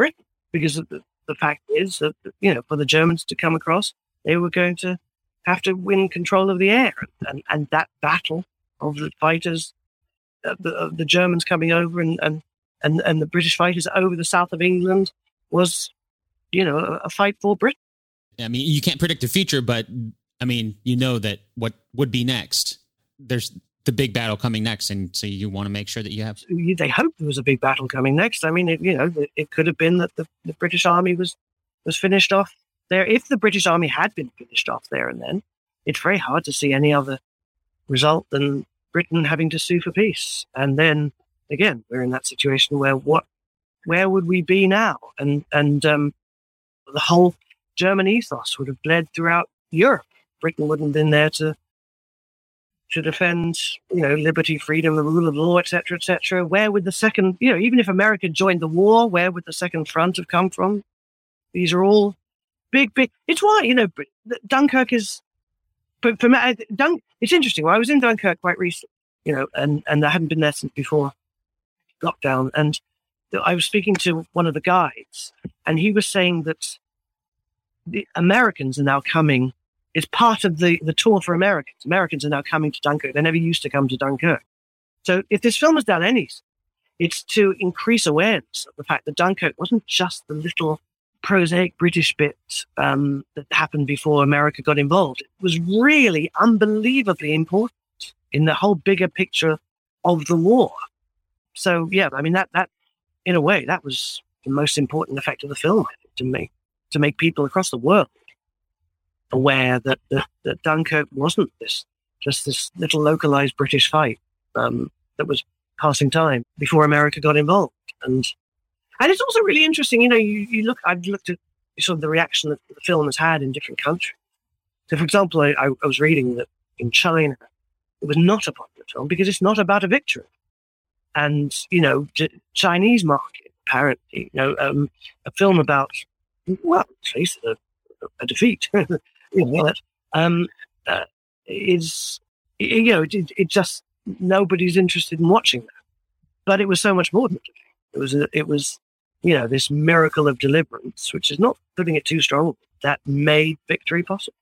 Britain. Because of the, the fact is that, you know, for the Germans to come across, they were going to have to win control of the air. And, and that battle of the fighters, of the, of the Germans coming over and, and And, and the British fighters over the south of England was, you know, a, a fight for Britain. I mean, you can't predict the future, but I mean, you know that what would be next. There's the big battle coming next, and so you want to make sure that you have. They hoped there was a big battle coming next. I mean, it, you know, it, it could have been that the, the British army was was finished off there. If the British army had been finished off there and then, it's very hard to see any other result than Britain having to sue for peace, and then. Again, we're in that situation where what, where would we be now? And and um, the whole German ethos would have bled throughout Europe. Britain wouldn't have been there to to defend, you know, liberty, freedom, the rule of law, et cetera, et cetera. Where would the second, you know, even if America joined the war, where would the second front have come from? These are all big, big. It's why, you know, Dunkirk is. But for me, Dunk, it's interesting. Well, I was in Dunkirk quite recently, you know, and and I hadn't been there since before lockdown, and I was speaking to one of the guides, and he was saying that the Americans are now coming It's part of the, the tour for Americans. Americans are now coming to Dunkirk. They never used to come to Dunkirk. So if this film has done anything, it's to increase awareness of the fact that Dunkirk wasn't just the little prosaic British bit um, that happened before America got involved. It was really unbelievably important in the whole bigger picture of the war. So, yeah, I mean, that, that in a way, that was the most important effect of the film, I think, to me, to make people across the world aware that, the, that Dunkirk wasn't this just this little localized British fight um, that was passing time before America got involved. And and it's also really interesting, you know, you, you look, I've looked at sort of the reaction that the film has had in different countries. So, for example, I, I was reading that in China, it was not a popular film because it's not about a victory. And, you know, the Chinese market, apparently, you know, um, a film about, well, at least a, a defeat, you know, um, uh, is, you know, it, it just, nobody's interested in watching that. But it was so much more than a defeat. It was, a, it was, you know, this miracle of deliverance, which is not putting it too strong, that made victory possible.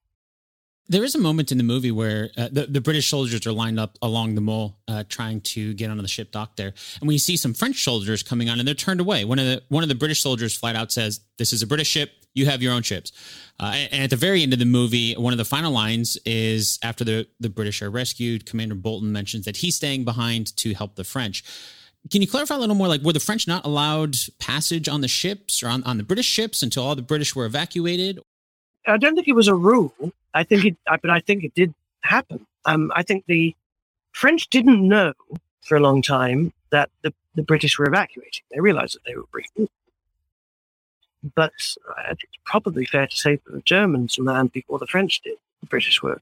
There is a moment in the movie where uh, the, the British soldiers are lined up along the mole, uh, trying to get onto the ship dock there. And we see some French soldiers coming on and they're turned away. One of the, one of the British soldiers flat out says, "This is a British ship. You have your own ships." Uh, and, and at the very end of the movie, one of the final lines is after the, the British are rescued, Commander Bolton mentions that he's staying behind to help the French. Can you clarify a little more, like, were the French not allowed passage on the ships or on, on the British ships until all the British were evacuated? I don't think it was a rule. I think it, but I think it did happen. Um, I think the French didn't know for a long time that the, the British were evacuating. They realized that they were British. But uh, it's probably fair to say that the Germans land before the French did. The British were,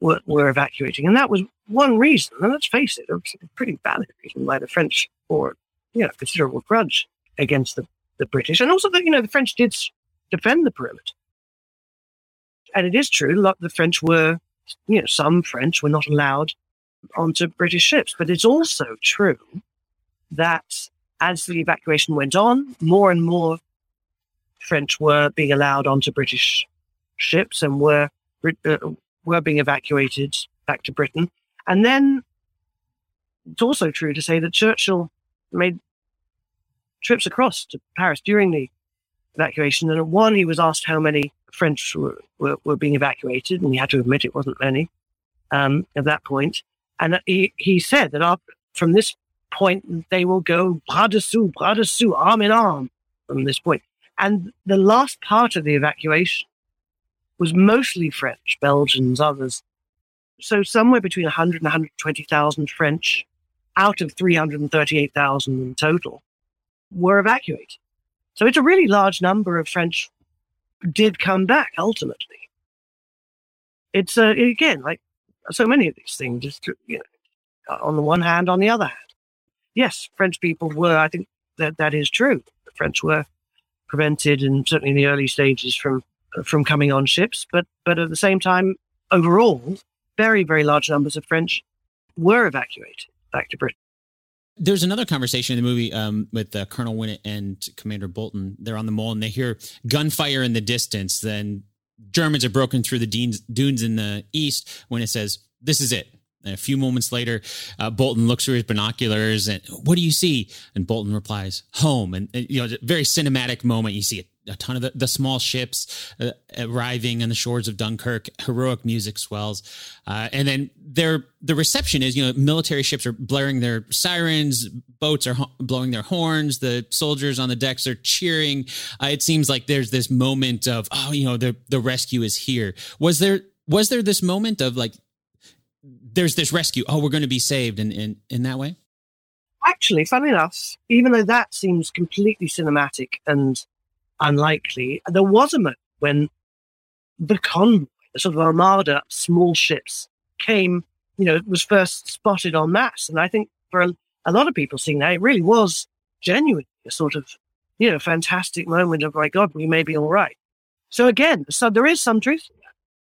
were were evacuating, and that was one reason. And let's face it, it was a pretty valid reason why the French bore, you know, considerable grudge against the, the British, and also that, you know, the French did defend the perimeter. And it is true, like the French were, you know, some French were not allowed onto British ships. But it's also true that as the evacuation went on, more and more French were being allowed onto British ships and were uh, were being evacuated back to Britain. And then it's also true to say that Churchill made trips across to Paris during the evacuation. And at one, he was asked how many French were, were, were being evacuated, and he had to admit it wasn't many um, at that point. And he, he said that after, from this point, they will go bras dessous, bras dessous, arm in arm from this point. And the last part of the evacuation was mostly French, Belgians, others. So somewhere between one hundred and one hundred twenty thousand French out of three hundred thirty-eight thousand in total were evacuated. So it's a really large number of French did come back ultimately. It's uh, again, like so many of these things, it's, you know, on the one hand, on the other hand, yes, French people were, I think that that is true. The French were prevented, and certainly in the early stages, from from coming on ships. But but at the same time, overall, very, very large numbers of French were evacuated back to Britain. There's another conversation in the movie um, with uh, Colonel Winnett and Commander Bolton. They're on the mole and they hear gunfire in the distance. Then Germans are broken through the dunes, dunes in the east. When it says, "This is it." And a few moments later, uh, Bolton looks through his binoculars and, "What do you see?" And Bolton replies, "Home." And, and you know, it's a very cinematic moment. You see a, a ton of the, the small ships uh, arriving on the shores of Dunkirk. Heroic music swells. Uh, and then their the reception is, you know, military ships are blaring their sirens. Boats are ho- blowing their horns. The soldiers on the decks are cheering. Uh, it seems like there's this moment of, oh, you know, the, the rescue is here. Was there, was there this moment of like, there's this rescue, oh, we're going to be saved in, in, in that way? Actually, funnily enough, even though that seems completely cinematic and unlikely, there was a moment when the convoy, the sort of armada, small ships came, you know, it was first spotted en masse. And I think for a, a lot of people seeing that, it really was genuinely a sort of, you know, fantastic moment of, my God, we may be all right. So again, so there is some truth.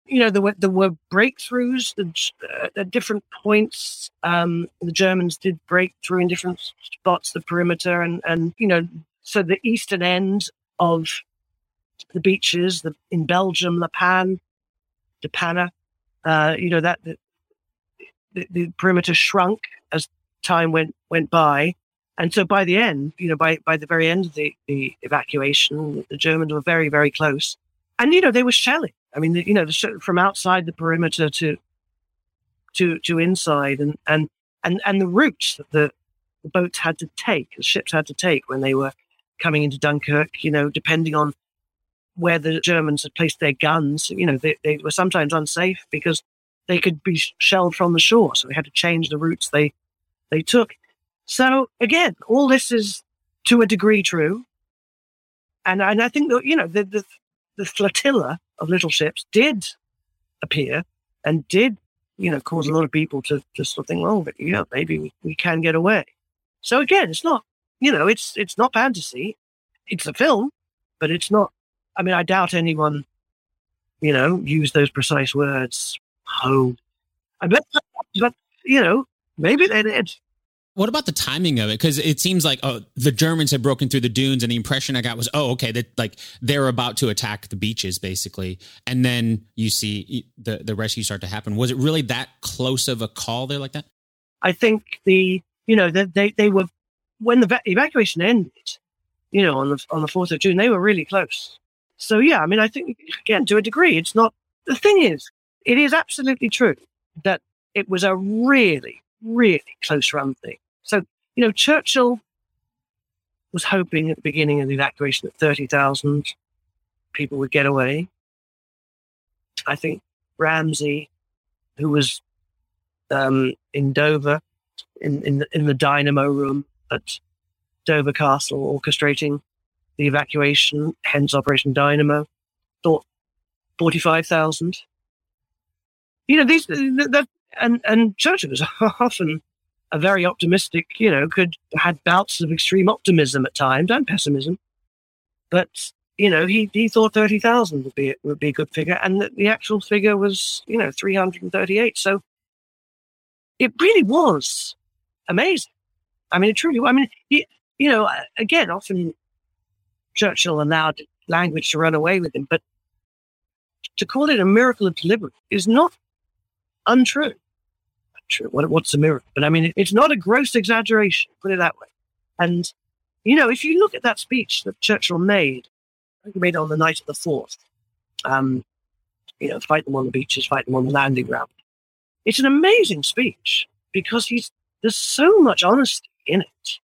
You know, there were, there were breakthroughs at, at different points. Um, the Germans did break through in different spots, the perimeter, and, and you know, so the eastern end of the beaches the, in Belgium, La Panne, de Panna. Uh, you know, that the, the, the perimeter shrunk as time went went by. And so by the end, you know, by, by the very end of the, the evacuation, the Germans were very, very close. And, you know, they were shelling. I mean, you know, from outside the perimeter to to to inside, and and, and, and the routes that the, the boats had to take, the ships had to take when they were coming into Dunkirk, you know, depending on where the Germans had placed their guns, you know, they, they were sometimes unsafe because they could be shelled from the shore. So they had to change the routes they they took. So again, all this is to a degree true, and and I think that, you know, the, the the flotilla of little ships did appear and did, you know, cause a lot of people to just sort of think, well, but, you know, maybe we, we can get away. So again, it's not, you know, it's it's not fantasy, it's a film, but it's not. I mean, I doubt anyone, you know, used those precise words. Oh, I bet, but you know, maybe they did. What about the timing of it? Because it seems like, oh, the Germans had broken through the dunes, and the impression I got was, oh, okay, that like they're about to attack the beaches, basically. And then you see the, the rescue start to happen. Was it really that close of a call there like that? I think the, you know, the, they they were, when the va- evacuation ended, you know, on the on the fourth of June, they were really close. So, yeah, I mean, I think, again, to a degree, it's not, the thing is, it is absolutely true that it was a really, really close run thing. So, you know, Churchill was hoping at the beginning of the evacuation that thirty thousand people would get away. I think Ramsey, who was um, in Dover, in, in, the, in the dynamo room at Dover Castle, orchestrating the evacuation, hence Operation Dynamo, thought forty-five thousand. You know, these, that, and, and Churchill was often a very optimistic, you know, could had bouts of extreme optimism at times and pessimism, but you know, he, he thought thirty thousand would be would be a good figure, and that the actual figure was, you know, three hundred and thirty eight. So it really was amazing. I mean, it truly. I mean, he, you know, again, often Churchill allowed language to run away with him, but to call it a miracle of delivery is not untrue. True. What, what's a miracle? But I mean, it's not a gross exaggeration, put it that way. And, you know, if you look at that speech that Churchill made, I think he made it on the night of the fourth, um, you know, fight them on the beaches, fight them on the landing ground. It's an amazing speech because he's there's so much honesty in it.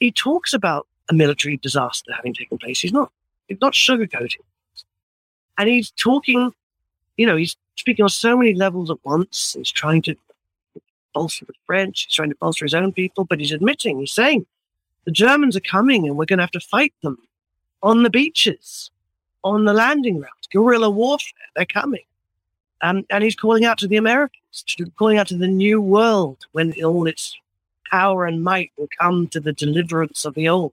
He talks about a military disaster having taken place. He's not, he's not sugarcoating it. And he's talking, you know, he's speaking on so many levels at once. He's trying to bolster the French, he's trying to bolster his own people, but he's admitting, he's saying, the Germans are coming and we're going to have to fight them on the beaches, on the landing grounds, guerrilla warfare, they're coming. Um, and he's calling out to the Americans, calling out to the new world when all its power and might will come to the deliverance of the old.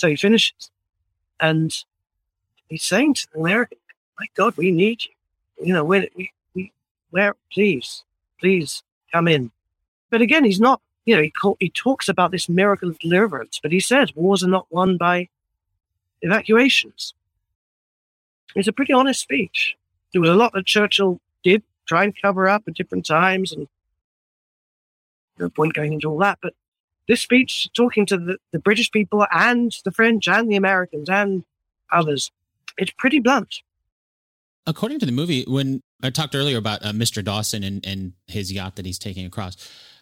So he finishes. And he's saying to the Americans, my God, we need you. You know, we, we, we, where, please, please come in. But again, he's not, you know, he call, he talks about this miracle of deliverance, but he says wars are not won by evacuations. It's a pretty honest speech. There was a lot that Churchill did try and cover up at different times, and no point going into all that. But this speech, talking to the, the British people and the French and the Americans and others, it's pretty blunt. According to the movie, when I talked earlier about uh, Mister Dawson and, and his yacht that he's taking across,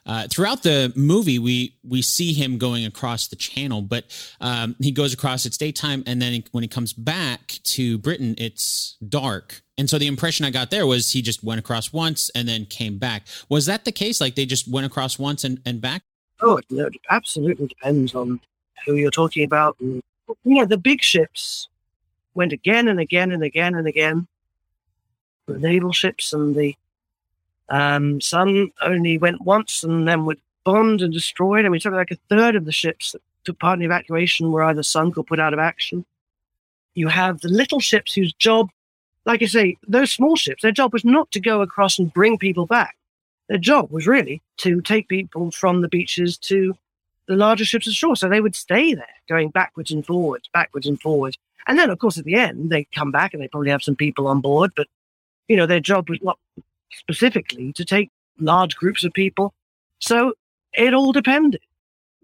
uh, throughout the movie, we we see him going across the channel, but um, he goes across, it's daytime, and then he, when he comes back to Britain, it's dark. And so the impression I got there was he just went across once and then came back. Was that the case? Like they just went across once and, and back? Oh, it absolutely depends on who you're talking about. And, you know, the big ships went again and again and again and again. The naval ships and the um, Sun only went once and then were bombed and destroyed. I mean, something like a third of the ships that took part in the evacuation were either sunk or put out of action. You have the little ships whose job, like I say, those small ships, their job was not to go across and bring people back. Their job was really to take people from the beaches to the larger ships ashore. So they would stay there, going backwards and forwards, backwards and forwards. And then, of course, at the end, they come back and they probably have some people on board, but you know, their job was not specifically to take large groups of people. So it all depended.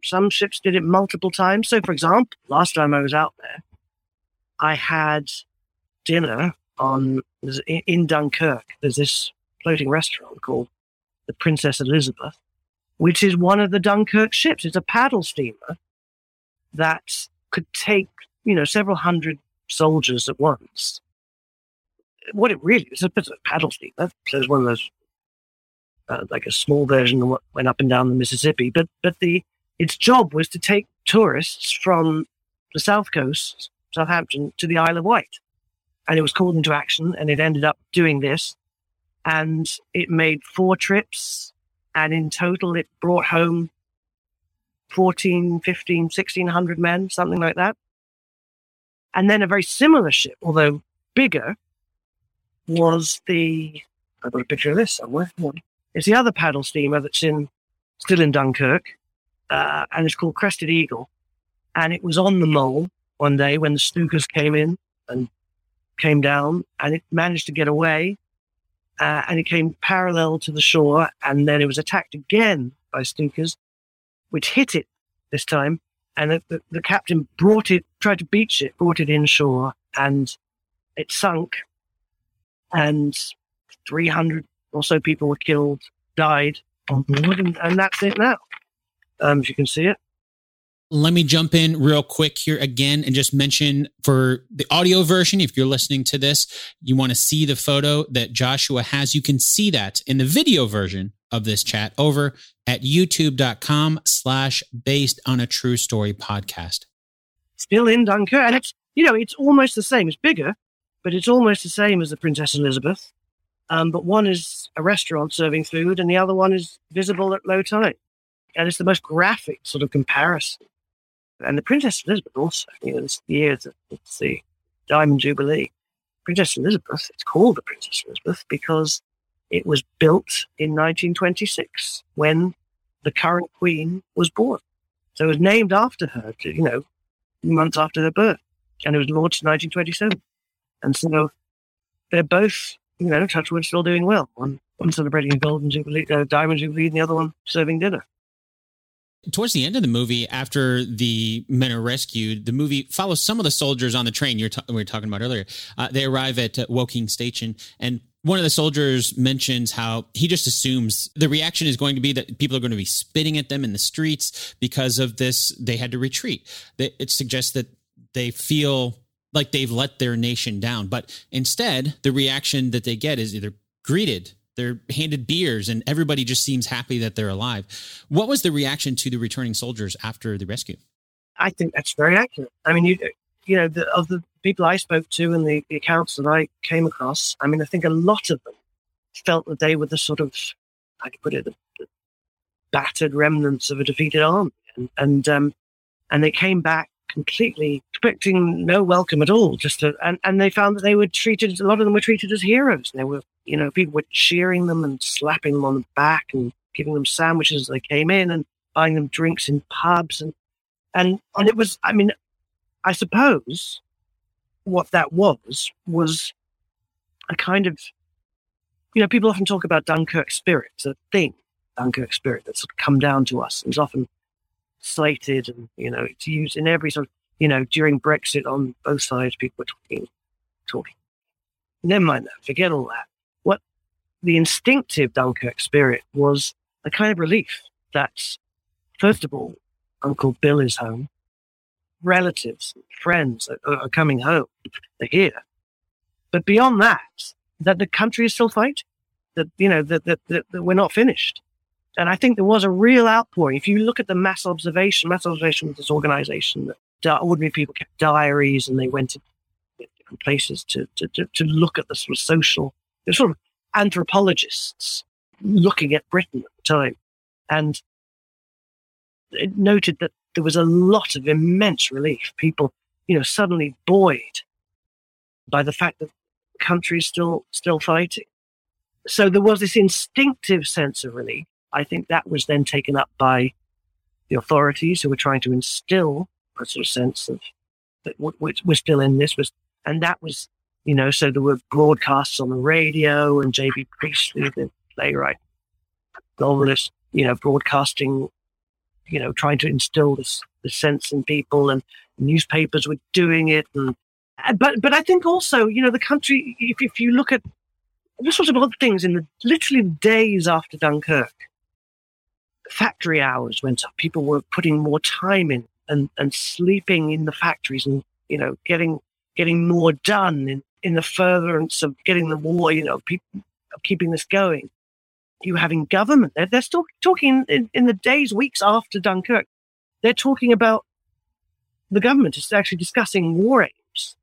Some ships did it multiple times. So, for example, last time I was out there, I had dinner on in Dunkirk. There's this floating restaurant called the Princess Elizabeth, which is one of the Dunkirk ships. It's a paddle steamer that could take, you know, several hundred soldiers at once. What it really is, it's a paddle steamer. So it's one of those, uh, like a small version of what went up and down the Mississippi. But but the its job was to take tourists from the south coast, Southampton, to the Isle of Wight. And it was called into action, and it ended up doing this. And it made four trips, and in total it brought home fourteen, fifteen, sixteen hundred men, something like that. And then a very similar ship, although bigger, was the... I've got a picture of this somewhere. It's the other paddle steamer that's in still in Dunkirk, uh, and it's called Crested Eagle. And it was on the Mole one day when the Stukas came in and came down, and it managed to get away, uh, and it came parallel to the shore, and then it was attacked again by Stukas, which hit it this time, and the, the, the captain brought it, tried to beach it, brought it inshore, and it sunk, and three hundred or so people were killed, died on board, and, and that's it now, um, if you can see it. Let me jump in real quick here again and just mention for the audio version, if you're listening to this, you want to see the photo that Joshua has. You can see that in the video version of this chat over at youtube.com slash based on a true story podcast. Still in Dunkirk. And it's, you know, it's almost the same. It's bigger, but it's almost the same as the Princess Elizabeth. Um, but one is a restaurant serving food and the other one is visible at low tide. And it's the most graphic sort of comparison. And the Princess Elizabeth also, you know, this year, it's the Diamond Jubilee. Princess Elizabeth, it's called the Princess Elizabeth because it was built in nineteen twenty-six when the current Queen was born. So it was named after her, you know, months after her birth. And it was launched in nineteen twenty-seven. And so they're both, you know, touch wood, still doing well. One, one celebrating a Golden Jubilee, uh, Diamond Jubilee, and the other one serving dinner. Towards the end of the movie, after the men are rescued, the movie follows some of the soldiers on the train you're ta- we were talking about earlier. Uh, they arrive at uh, Woking Station, and one of the soldiers mentions how he just assumes the reaction is going to be that people are going to be spitting at them in the streets because of this. They had to retreat. They, it suggests that they feel like they've let their nation down. But instead, the reaction that they get is either greeted, they're handed beers, and everybody just seems happy that they're alive. What was the reaction to the returning soldiers after the rescue? I think that's very accurate. I mean, you, you know, the, of the people I spoke to and the, the accounts that I came across, I mean, I think a lot of them felt that they were the sort of, I could put it, the, the battered remnants of a defeated army. And, and, um, and they came back completely expecting no welcome at all. Just to, and, and they found that they were treated, a lot of them were treated as heroes. They were, you know, people were cheering them and slapping them on the back and giving them sandwiches as they came in and buying them drinks in pubs. And, and, and it was, I mean, I suppose what that was, was a kind of, you know, people often talk about Dunkirk spirit, the thing, Dunkirk spirit that's sort of come down to us. It's often slated and, you know, it's used in every sort of, you know, during Brexit on both sides, people were talking, talking. Never mind that, forget all that. What the instinctive Dunkirk spirit was a kind of relief that, first of all, Uncle Bill is home, relatives, friends are, are coming home, they're here. But beyond that, that the country is still fighting, that, you know, that, that, that, that we're not finished. And I think there was a real outpouring. If you look at the mass observation, mass observation was this organization that di- ordinary people kept diaries and they went to different places to, to, to, to look at the sort of social, the sort of anthropologists looking at Britain at the time. And it noted that there was a lot of immense relief. People, you know, suddenly buoyed by the fact that the country is still, still fighting. So there was this instinctive sense of relief. I think that was then taken up by the authorities who were trying to instill a sort of sense of that we're, we're still in this. Was, and that was you know, so there were broadcasts on the radio, and J B Priestley, the playwright, novelist, you know, broadcasting, you know, trying to instill this, this sense in people, and newspapers were doing it. And but but I think also, you know, the country, if, if you look at all sorts of odd things, in the literally days after Dunkirk, factory hours went up. People were putting more time in and, and sleeping in the factories, and, you know, getting getting more done in, in the furtherance of getting the war, you know, people, of keeping this going. You having government. They're, they're still talking in, in the days, weeks after Dunkirk. They're talking about the government is actually discussing war aims,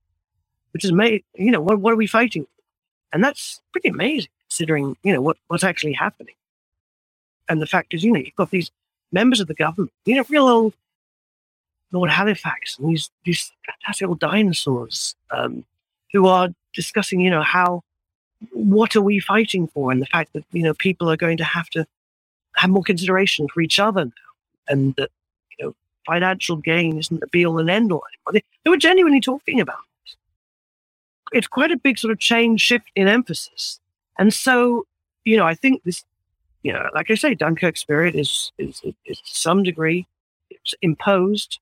which is, made, you know, what, what are we fighting for? And that's pretty amazing considering, you know, what, what's actually happening. And the fact is, you know, you've got these members of the government, you know, real old Lord Halifax and these, these fantastic old dinosaurs um, who are discussing, you know, how, what are we fighting for? And the fact that, you know, people are going to have to have more consideration for each other now, and that, you know, financial gain isn't the be-all and end-all anymore. They, they were genuinely talking about it. It's quite a big sort of change, shift in emphasis. And so, you know, I think this, you know, like I say, Dunkirk's spirit is, is, is, is to some degree it's imposed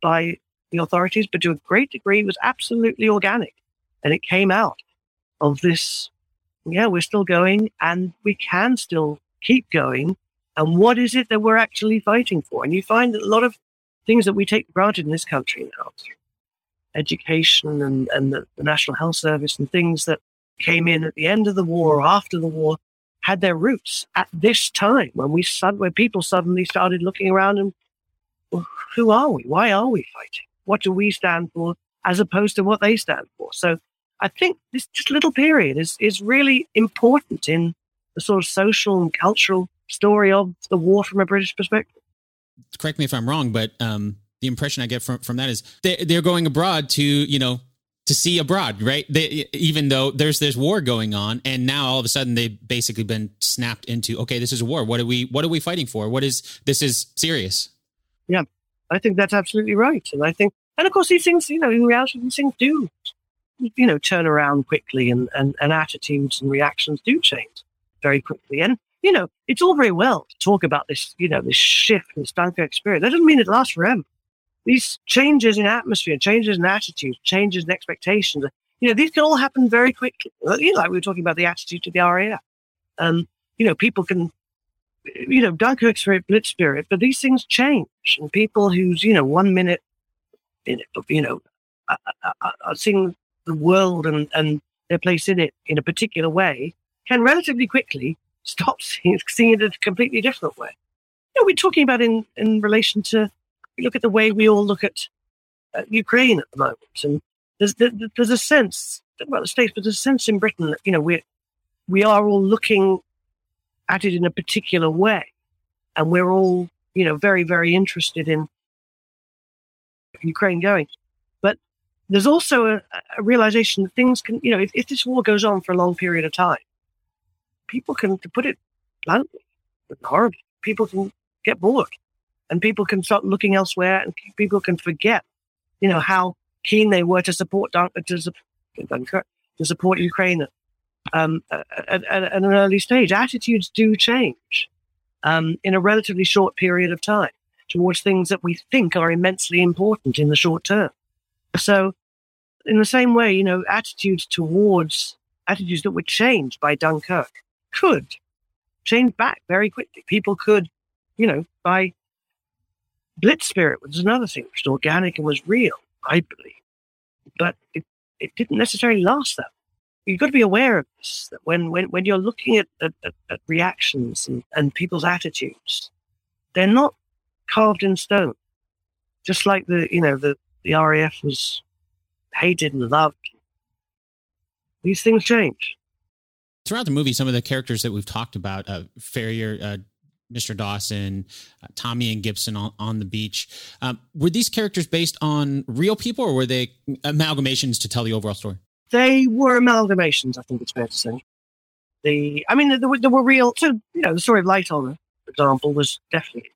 by the authorities, but to a great degree it was absolutely organic. And it came out of this, yeah, we're still going and we can still keep going. And what is it that we're actually fighting for? And you find that a lot of things that we take for granted in this country now, education and, and the, the National Health Service and things that came in at the end of the war or after the war, had their roots at this time when we when people suddenly started looking around and, well, who are we? Why are we fighting? What do we stand for as opposed to what they stand for? So I think this just little period is, is really important in the sort of social and cultural story of the war from a British perspective. Correct me if I'm wrong, but um, the impression I get from, from that is they, they're going abroad to, you know, to see abroad, right? They, even though there's this war going on, and now all of a sudden they've basically been snapped into, okay, this is a war. What are we, what are we fighting for? What is, this is serious. Yeah, I think that's absolutely right. And I think, and of course these things, you know, in reality, these things do, you know, turn around quickly, and, and, and attitudes and reactions do change very quickly. And, you know, it's all very well to talk about this, you know, this shift, this Dunkirk spirit. That doesn't mean it lasts forever. These changes in atmosphere, changes in attitudes, changes in expectations, you know, these can all happen very quickly. You know, like we were talking about the attitude to the R A F. Um, you know, people can, you know, Dunkirk spirit, Blitz spirit, but these things change. And people who's, you know, one minute, you know, are, are, are seeing the world and, and their place in it in a particular way, can relatively quickly stop seeing, seeing it in a completely different way. You know, we're talking about in, in relation to, look at the way we all look at uh, Ukraine at the moment. And there's, there, there's a sense, well, the States, but there's a sense in Britain that, you know, we're, we are all looking at it in a particular way. And we're all, you know, very, very interested in Ukraine going. But there's also a, a realization that things can, you know, if, if this war goes on for a long period of time, people can, to put it bluntly, but horribly, people can get bored. And people can start looking elsewhere, and people can forget, you know, how keen they were to support Dun- to, su- to support Ukraine um, at, at, at an early stage. Attitudes do change um, in a relatively short period of time towards things that we think are immensely important in the short term. So, in the same way, you know, attitudes towards attitudes that were changed by Dunkirk could change back very quickly. People could, you know, by Blitz spirit was another thing, which was organic and was real, I believe. But it, it didn't necessarily last that. You've got to be aware of this, that when, when, when you're looking at, at, at reactions and, and people's attitudes, they're not carved in stone. Just like the, you know, the, the R A F was hated and loved. These things change. Throughout the movie, some of the characters that we've talked about, uh, Ferrier, uh, Mister Dawson, uh, Tommy and Gibson on, on the beach. Um, were these characters based on real people, or were they amalgamations to tell the overall story? They were amalgamations, I think it's fair to say. The, I mean, there were, there were real, so, you know, the story of Lightoller, for example, was definitely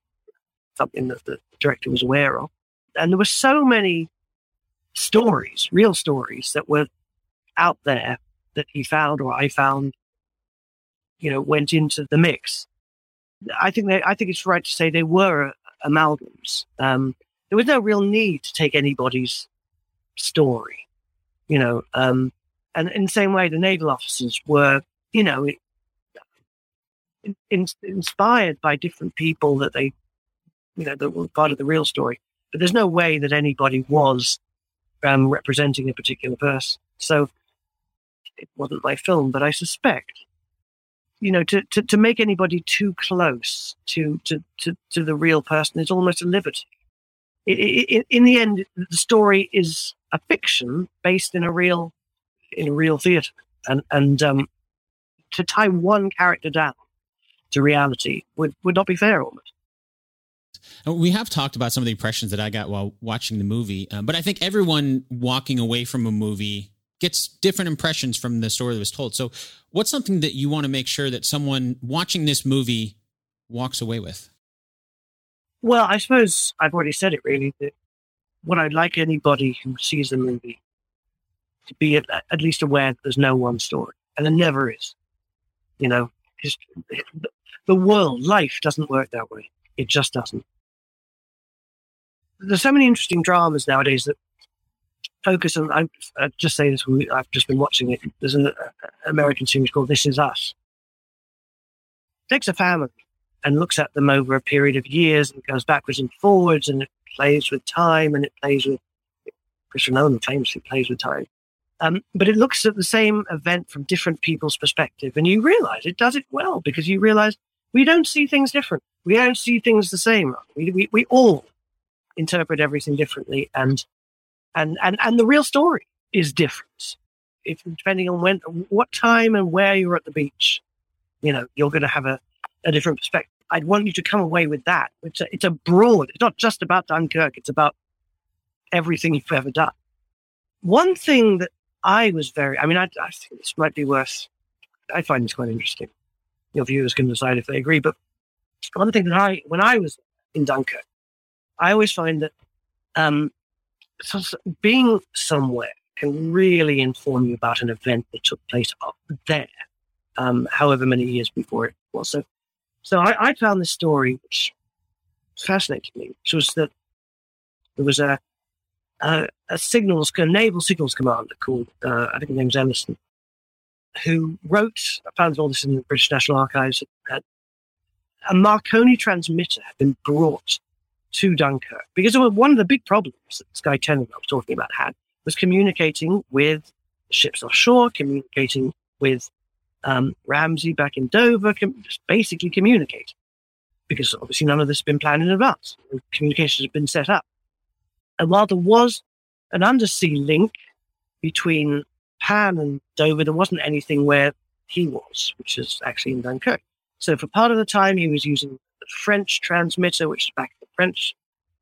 something that the director was aware of. And there were so many stories, real stories, that were out there that he found, or I found, you know, went into the mix. I think they, I think it's right to say they were amalgams. Um, there was no real need to take anybody's story, you know. Um, and in the same way, the naval officers were, you know, in, in, inspired by different people that they, you know, that were part of the real story. But there's no way that anybody was um, representing a particular person. So it wasn't my film, but I suspect, you know, to, to, to make anybody too close to, to, to, to the real person is almost a liberty. It, it, in the end, the story is a fiction based in a real in a real theatre, and and um, to tie one character down to reality would, would not be fair, almost. We have talked about some of the impressions that I got while watching the movie, um, but I think everyone walking away from a movie gets different impressions from the story that was told. So what's something that you want to make sure that someone watching this movie walks away with? Well, I suppose I've already said it, really, that what I'd like anybody who sees the movie to be at, at least aware that there's no one story, and there never is. You know, just, the world, life doesn't work that way. It just doesn't. There's so many interesting dramas nowadays that focus on, I, I just say this, I've just been watching it. There's an American series called This Is Us. It takes a family and looks at them over a period of years, and goes backwards and forwards, and it plays with time, and it plays with, Christopher Nolan famously plays with time. Um, but it looks at the same event from different people's perspective, and you realize it does it well, because you realize we don't see things different. We don't see things the same. We, we, we all interpret everything differently, and And, and and the real story is different. If depending on when, what time and where you're at the beach, you know, you're going to have a, a different perspective. I'd want you to come away with that. It's a, it's a broad, it's not just about Dunkirk. It's about everything you've ever done. One thing that I was very, I mean, I, I think this might be worth, I find this quite interesting. Your viewers can decide if they agree. But one thing that I, when I was in Dunkirk, I always find that, um, So, so being somewhere can really inform you about an event that took place up there, um, however many years before it was. So, so I, I found this story which fascinated me, which was that there was a a, a signals, a naval signals commander called, uh, I think his name was Emerson, who wrote, I found all this in the British National Archives, that a Marconi transmitter had been brought to Dunkirk, because one of the big problems that this guy Tennant I was talking about had was communicating with ships offshore, communicating with um, Ramsey back in Dover, com- just basically communicating, because obviously none of this had been planned in advance. Communications had been set up. And while there was an undersea link between Pan and Dover, there wasn't anything where he was, which is actually in Dunkirk. So for part of the time, he was using the French transmitter, which is back French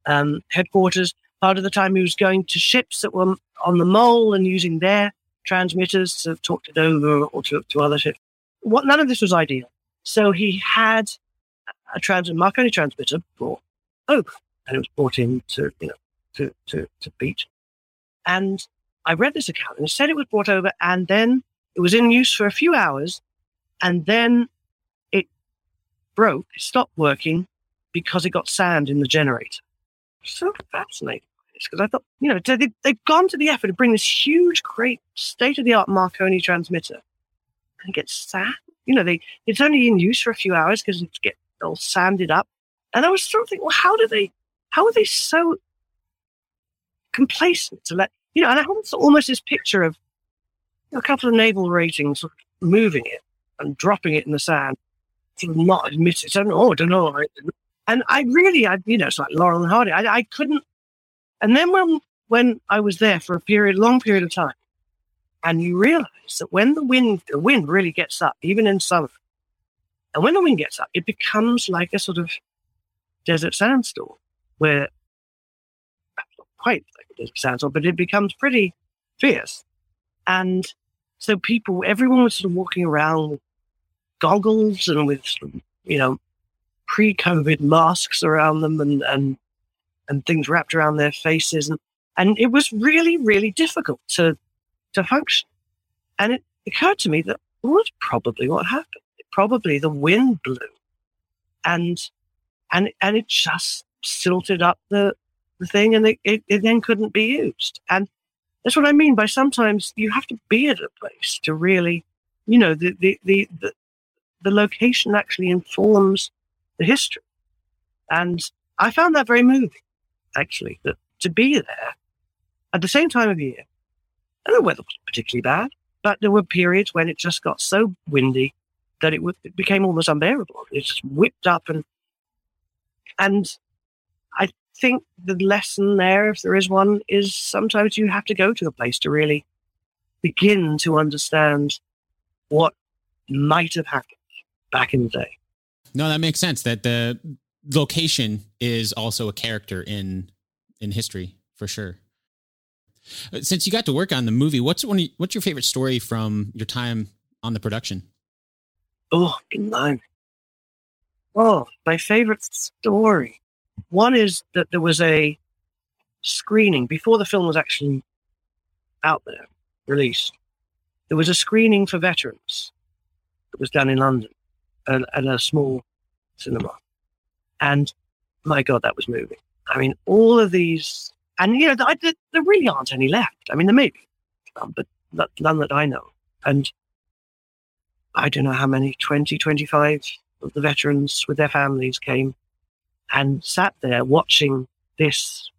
um, headquarters. Part of the time he was going to ships that were on the Mole and using their transmitters to talk to Dover or to, to other ships. What, none of this was ideal. So he had a trans- Marconi transmitter brought over, and it was brought in to, you know, to, to, to beach. And I read this account, and it said it was brought over, and then it was in use for a few hours, and then it broke, it stopped working, because it got sand in the generator. So fascinating. Because I thought, you know, they, they've gone to the effort to bring this huge, great, state-of-the-art Marconi transmitter and get sand. You know, they it's only in use for a few hours because it's get all sanded up. And I was sort of thinking, well, how do they, how are they so complacent to let, you know, and I had almost this picture of you know, a couple of naval ratings sort of moving it and dropping it in the sand, sort of not admit it. I don't, oh, I don't know. I, And I really, I, you know, it's like Laurel and Hardy. I, I couldn't. And then when when I was there for a period, long period of time, and you realize that when the wind, the wind really gets up, even in summer, and when the wind gets up, it becomes like a sort of desert sandstorm, where not quite like a desert sandstorm, but it becomes pretty fierce. And so people, everyone was sort of walking around with goggles and with, you know, pre-COVID masks around them and, and and things wrapped around their faces. And, and it was really, really difficult to to function. And it occurred to me that was probably what happened. Probably the wind blew, and and and it just silted up the the thing, and it, it, it then couldn't be used. And that's what I mean by sometimes you have to be at a place to really, you know, the the the the, the location actually informs the history. And I found that very moving, actually, that to be there at the same time of year. And the weather was particularly bad. But there were periods when it just got so windy that it, w- it became almost unbearable. It just whipped up. And and I think the lesson there, if there is one, is sometimes you have to go to a place to really begin to understand what might have happened back in the day. No, that makes sense, that the location is also a character in in history, for sure. Since you got to work on the movie, what's one? What's your favorite story from your time on the production? Oh, blimey. Oh, my favorite story. One is that there was a screening before the film was actually out there, released. There was a screening for veterans that was done in London at, at a small cinema. And my God, that was moving. I mean, all of these... And, you know, I, there really aren't any left. I mean, there may be some, but none that I know. And I don't know how many, twenty, twenty-five of the veterans with their families came and sat there watching this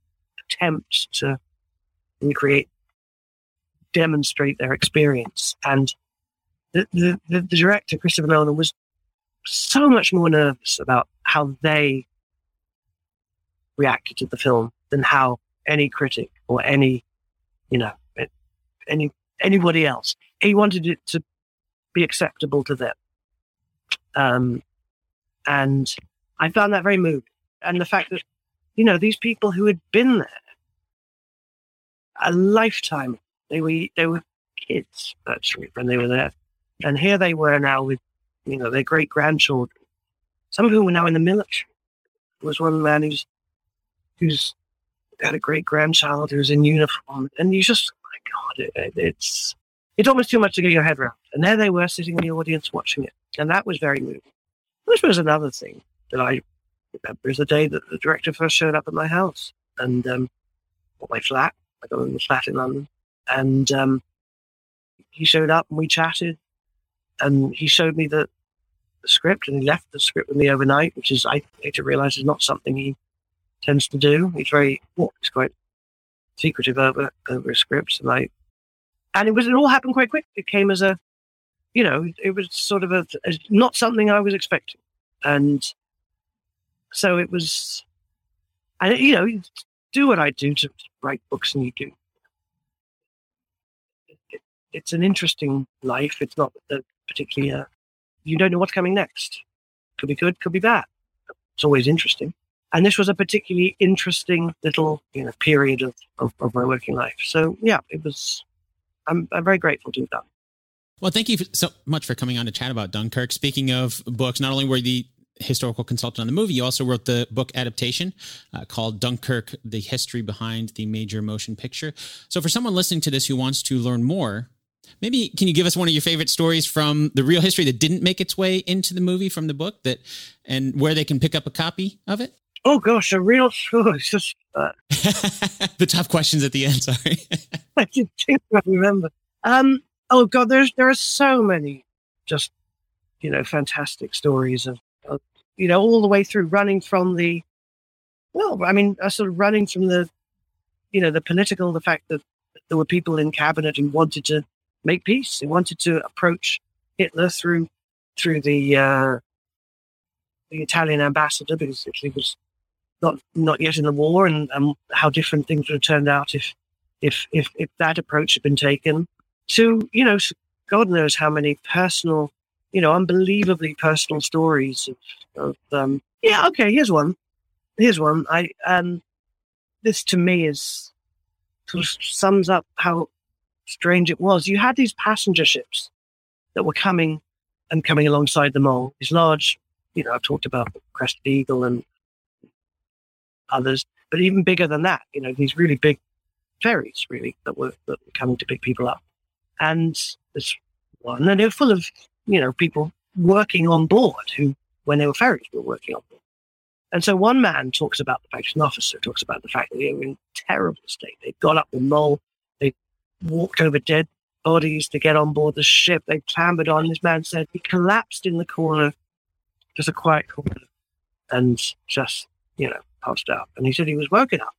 attempt to recreate, demonstrate their experience. And the, the, the director, Christopher Nolan, was so much more nervous about how they reacted to the film than how any critic or any, you know, any anybody else. He wanted it to be acceptable to them. Um, and I found that very moving. And the fact that, you know, these people who had been there a lifetime, they were they were kids, actually, when they were there. And here they were now with, you know, their great-grandchildren, some of whom were now in the military. There was one man who's, who's had a great-grandchild who's in uniform, and you just, my God, it, it's it's almost too much to get your head around. And there they were sitting in the audience watching it, and that was very moving. This was another thing that I remember is the day that the director first showed up at my house, and um, or my flat. I got in the flat in London, and um, he showed up and we chatted, and he showed me the, the script, and he left the script with me overnight, which is, I later realized, is not something he tends to do. He's very, well, he's quite secretive over over scripts, and I, and it was it all happened quite quick. It came as a, you know, it was sort of a, a not something I was expecting, and so it was, and you know, you do what I do to write books, and you do. It, it's an interesting life. It's not particularly, uh, you don't know what's coming next. Could be good, could be bad. It's always interesting. And this was a particularly interesting little, you know, period of, of, of my working life. So, yeah, it was, I'm, I'm very grateful to have done. Well, thank you for, so much for coming on to chat about Dunkirk. Speaking of books, not only were you the historical consultant on the movie, you also wrote the book adaptation uh, called Dunkirk: The History Behind the Major Motion Picture. So for someone listening to this who wants to learn more, maybe can you give us one of your favorite stories from the real history that didn't make its way into the movie from the book, that, and where they can pick up a copy of it? Oh, gosh, a real story. It's just, uh, the tough questions at the end, sorry. I didn't think I remember. Um, oh, God, there's, there are so many just, you know, fantastic stories of, of, you know, all the way through running from the, well, I mean, uh, sort of running from the, you know, the political, the fact that there were people in cabinet who wanted to make peace, who wanted to approach Hitler through through the, uh, the Italian ambassador, because it was Not not yet in the war, and um, how different things would have turned out if, if if if that approach had been taken. To, you know, God knows how many personal, you know, unbelievably personal stories of, of um, yeah. Okay, here's one. Here's one. I um, this to me is sort of sums up how strange it was. You had these passenger ships that were coming and coming alongside the Mole. These large, you know, I've talked about Crested Eagle and others, but even bigger than that, you know, these really big ferries, really, that were, that were coming to pick people up. and there's one, and they were full of, you know, people working on board who, when they were ferries, were working on board. And so one man talks about the fact, an officer talks about the fact that they were in terrible state. They'd gone up the mole, they walked over dead bodies to get on board the ship, they clambered on. This man said he collapsed in the corner, just a quiet corner, and just, you know, passed out. And he said he was woken up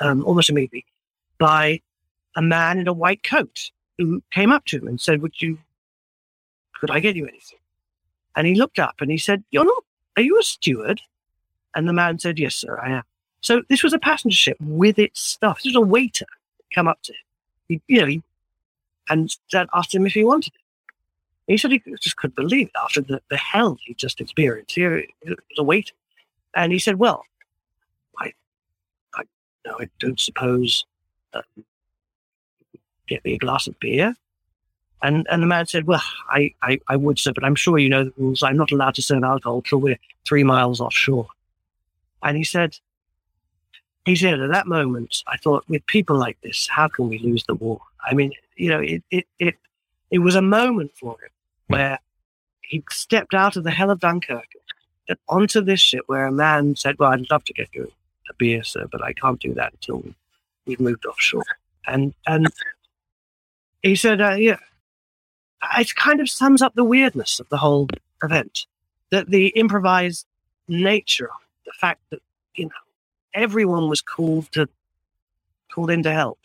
um, almost immediately by a man in a white coat who came up to him and said, "Would you, could I get you anything?" And he looked up and he said, "You're not, are you a steward?" And the man said, "Yes, sir, I am." So this was a passenger ship with its stuff. This was a waiter that came up to him, he, you know, he, and that asked him if he wanted it. He said he just couldn't believe it after the, the hell he just experienced. He, he was a waiter. And he said, "Well, I, I, no, I don't suppose, um, get me a glass of beer." And and the man said, "Well, I, I, I would, sir, but I'm sure you know the rules. I'm not allowed to serve alcohol till we're three miles offshore." And he said, he said, "At that moment, I thought, with people like this, how can we lose the war?" I mean, you know, it it it, it was a moment for him where he stepped out of the hell of Dunkirk onto this ship where a man said, "Well, I'd love to get you a beer, sir, but I can't do that until we've moved offshore." And and he said, uh, "Yeah, it kind of sums up the weirdness of the whole event, that the improvised nature of it, the fact that, you know, everyone was called to called in to help,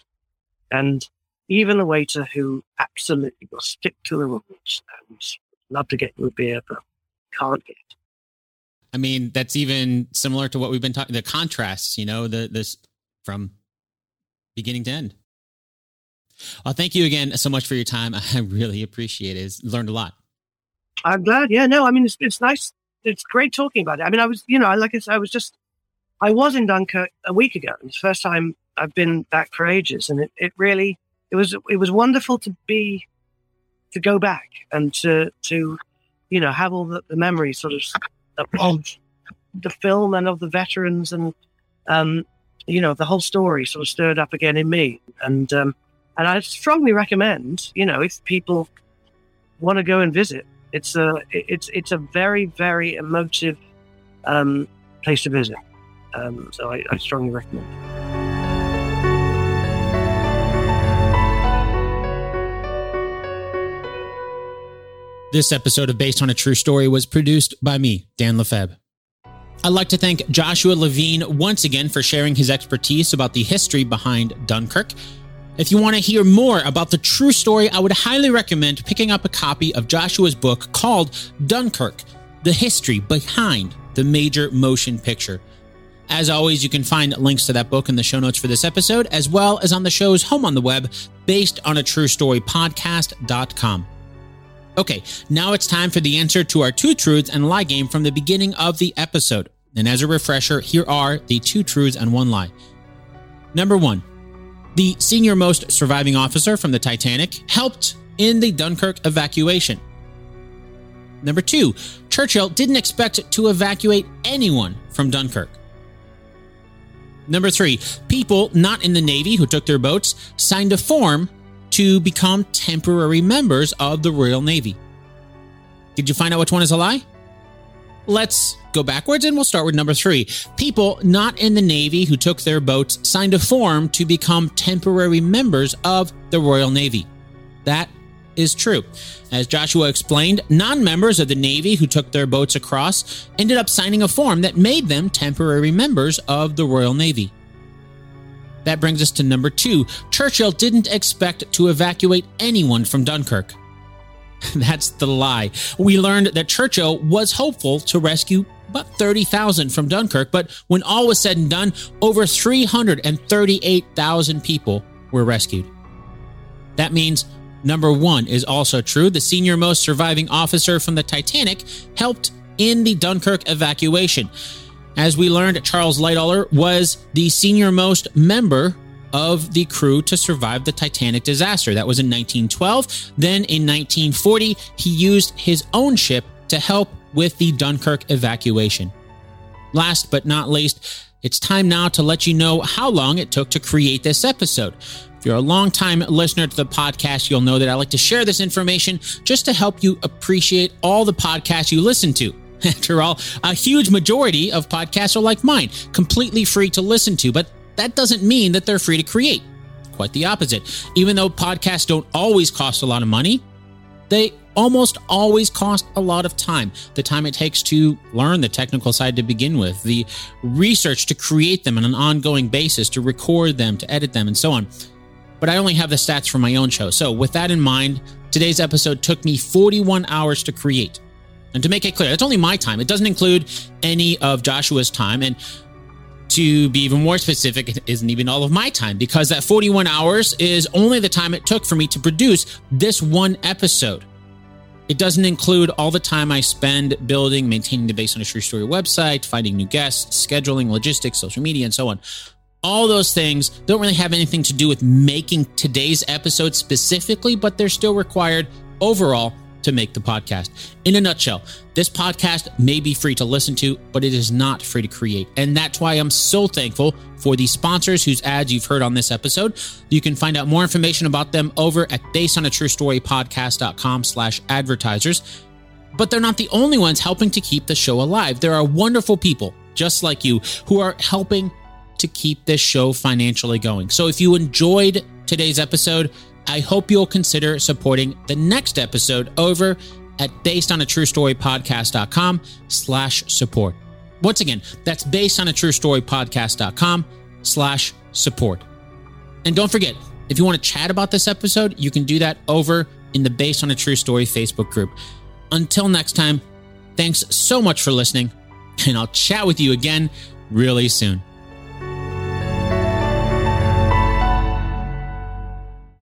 and even the waiter who absolutely will stick to the rules and love to get you a beer but can't get." I mean, that's even similar to what we've been talking, the contrasts, you know, the this from beginning to end. Well, thank you again so much for your time. I really appreciate it. I learned a lot. I'm glad. Yeah, no, I mean, it's it's nice. It's great talking about it. I mean, I was, you know, like I said, I was just, I was in Dunkirk a week ago. It's the first time I've been back for ages. And it, it really, it was, it was wonderful to be, to go back and to, to, you know, have all the, the memories sort of of the film and of the veterans and, um, you know, the whole story sort of stirred up again in me. And um, and I strongly recommend, you know, if people want to go and visit, it's a, it's it's a very, very emotive um, place to visit. Um, so I, I strongly recommend it. This episode of Based on a True Story was produced by me, Dan Lefebvre. I'd like to thank Joshua Levine once again for sharing his expertise about the history behind Dunkirk. If you want to hear more about the true story, I would highly recommend picking up a copy of Joshua's book called Dunkirk: The History Behind the Major Motion Picture. As always, you can find links to that book in the show notes for this episode, as well as on the show's home on the web, based on a true story podcast dot com. Okay, now it's time for the answer to our two truths and lie game from the beginning of the episode. And as a refresher, here are the two truths and one lie. Number one, the senior most surviving officer from the Titanic helped in the Dunkirk evacuation. Number two, Churchill didn't expect to evacuate anyone from Dunkirk. Number three, people not in the Navy who took their boats signed a form to become temporary members of the Royal Navy. Did you find out which one is a lie? Let's go backwards and we'll start with number three. People not in the Navy who took their boats signed a form to become temporary members of the Royal Navy. That is true. As Joshua explained, non-members of the Navy who took their boats across ended up signing a form that made them temporary members of the Royal Navy. That brings us to number two. Churchill didn't expect to evacuate anyone from Dunkirk. That's the lie. We learned that Churchill was hopeful to rescue about thirty thousand from Dunkirk, but when all was said and done, over three hundred thirty-eight thousand people were rescued. That means number one is also true. The senior most surviving officer from the Titanic helped in the Dunkirk evacuation. As we learned, Charles Lightoller was the senior most member of the crew to survive the Titanic disaster. That was in nineteen twelve. Then in nineteen forty, he used his own ship to help with the Dunkirk evacuation. Last but not least, It's time now to let you know how long it took to create this episode. If you're a longtime listener to the podcast, you'll know that I like to share this information just to help you appreciate all the podcasts you listen to. After all, a huge majority of podcasts are like mine, completely free to listen to, but that doesn't mean that they're free to create. Quite the opposite. Even though podcasts don't always cost a lot of money, they almost always cost a lot of time. The time it takes to learn the technical side to begin with, the research to create them on an ongoing basis, to record them, to edit them, and so on. But I only have the stats for my own show. So with that in mind, today's episode took me forty-one hours to create. And to make it clear, that's only my time. It doesn't include any of Joshua's time. And to be even more specific, it isn't even all of my time, because that forty-one hours is only the time it took for me to produce this one episode. It doesn't include all the time I spend building, maintaining the Based on a True Story website, finding new guests, scheduling, logistics, social media, and so on. All those things don't really have anything to do with making today's episode specifically, but they're still required overall to make the podcast. In a nutshell, this podcast may be free to listen to, but it is not free to create. And that's why I'm so thankful for the sponsors whose ads you've heard on this episode. You can find out more information about them over at basedonatruestorypodcast.com slash advertisers. But they're not the only ones helping to keep the show alive. There are wonderful people just like you who are helping to keep this show financially going. So if you enjoyed today's episode, I hope you'll consider supporting the next episode over at basedonatruestorypodcast.com slash support. Once again, that's basedonatruestorypodcast.com slash support. And don't forget, if you want to chat about this episode, you can do that over in the Based on a True Story Facebook group. Until next time, thanks so much for listening, and I'll chat with you again really soon.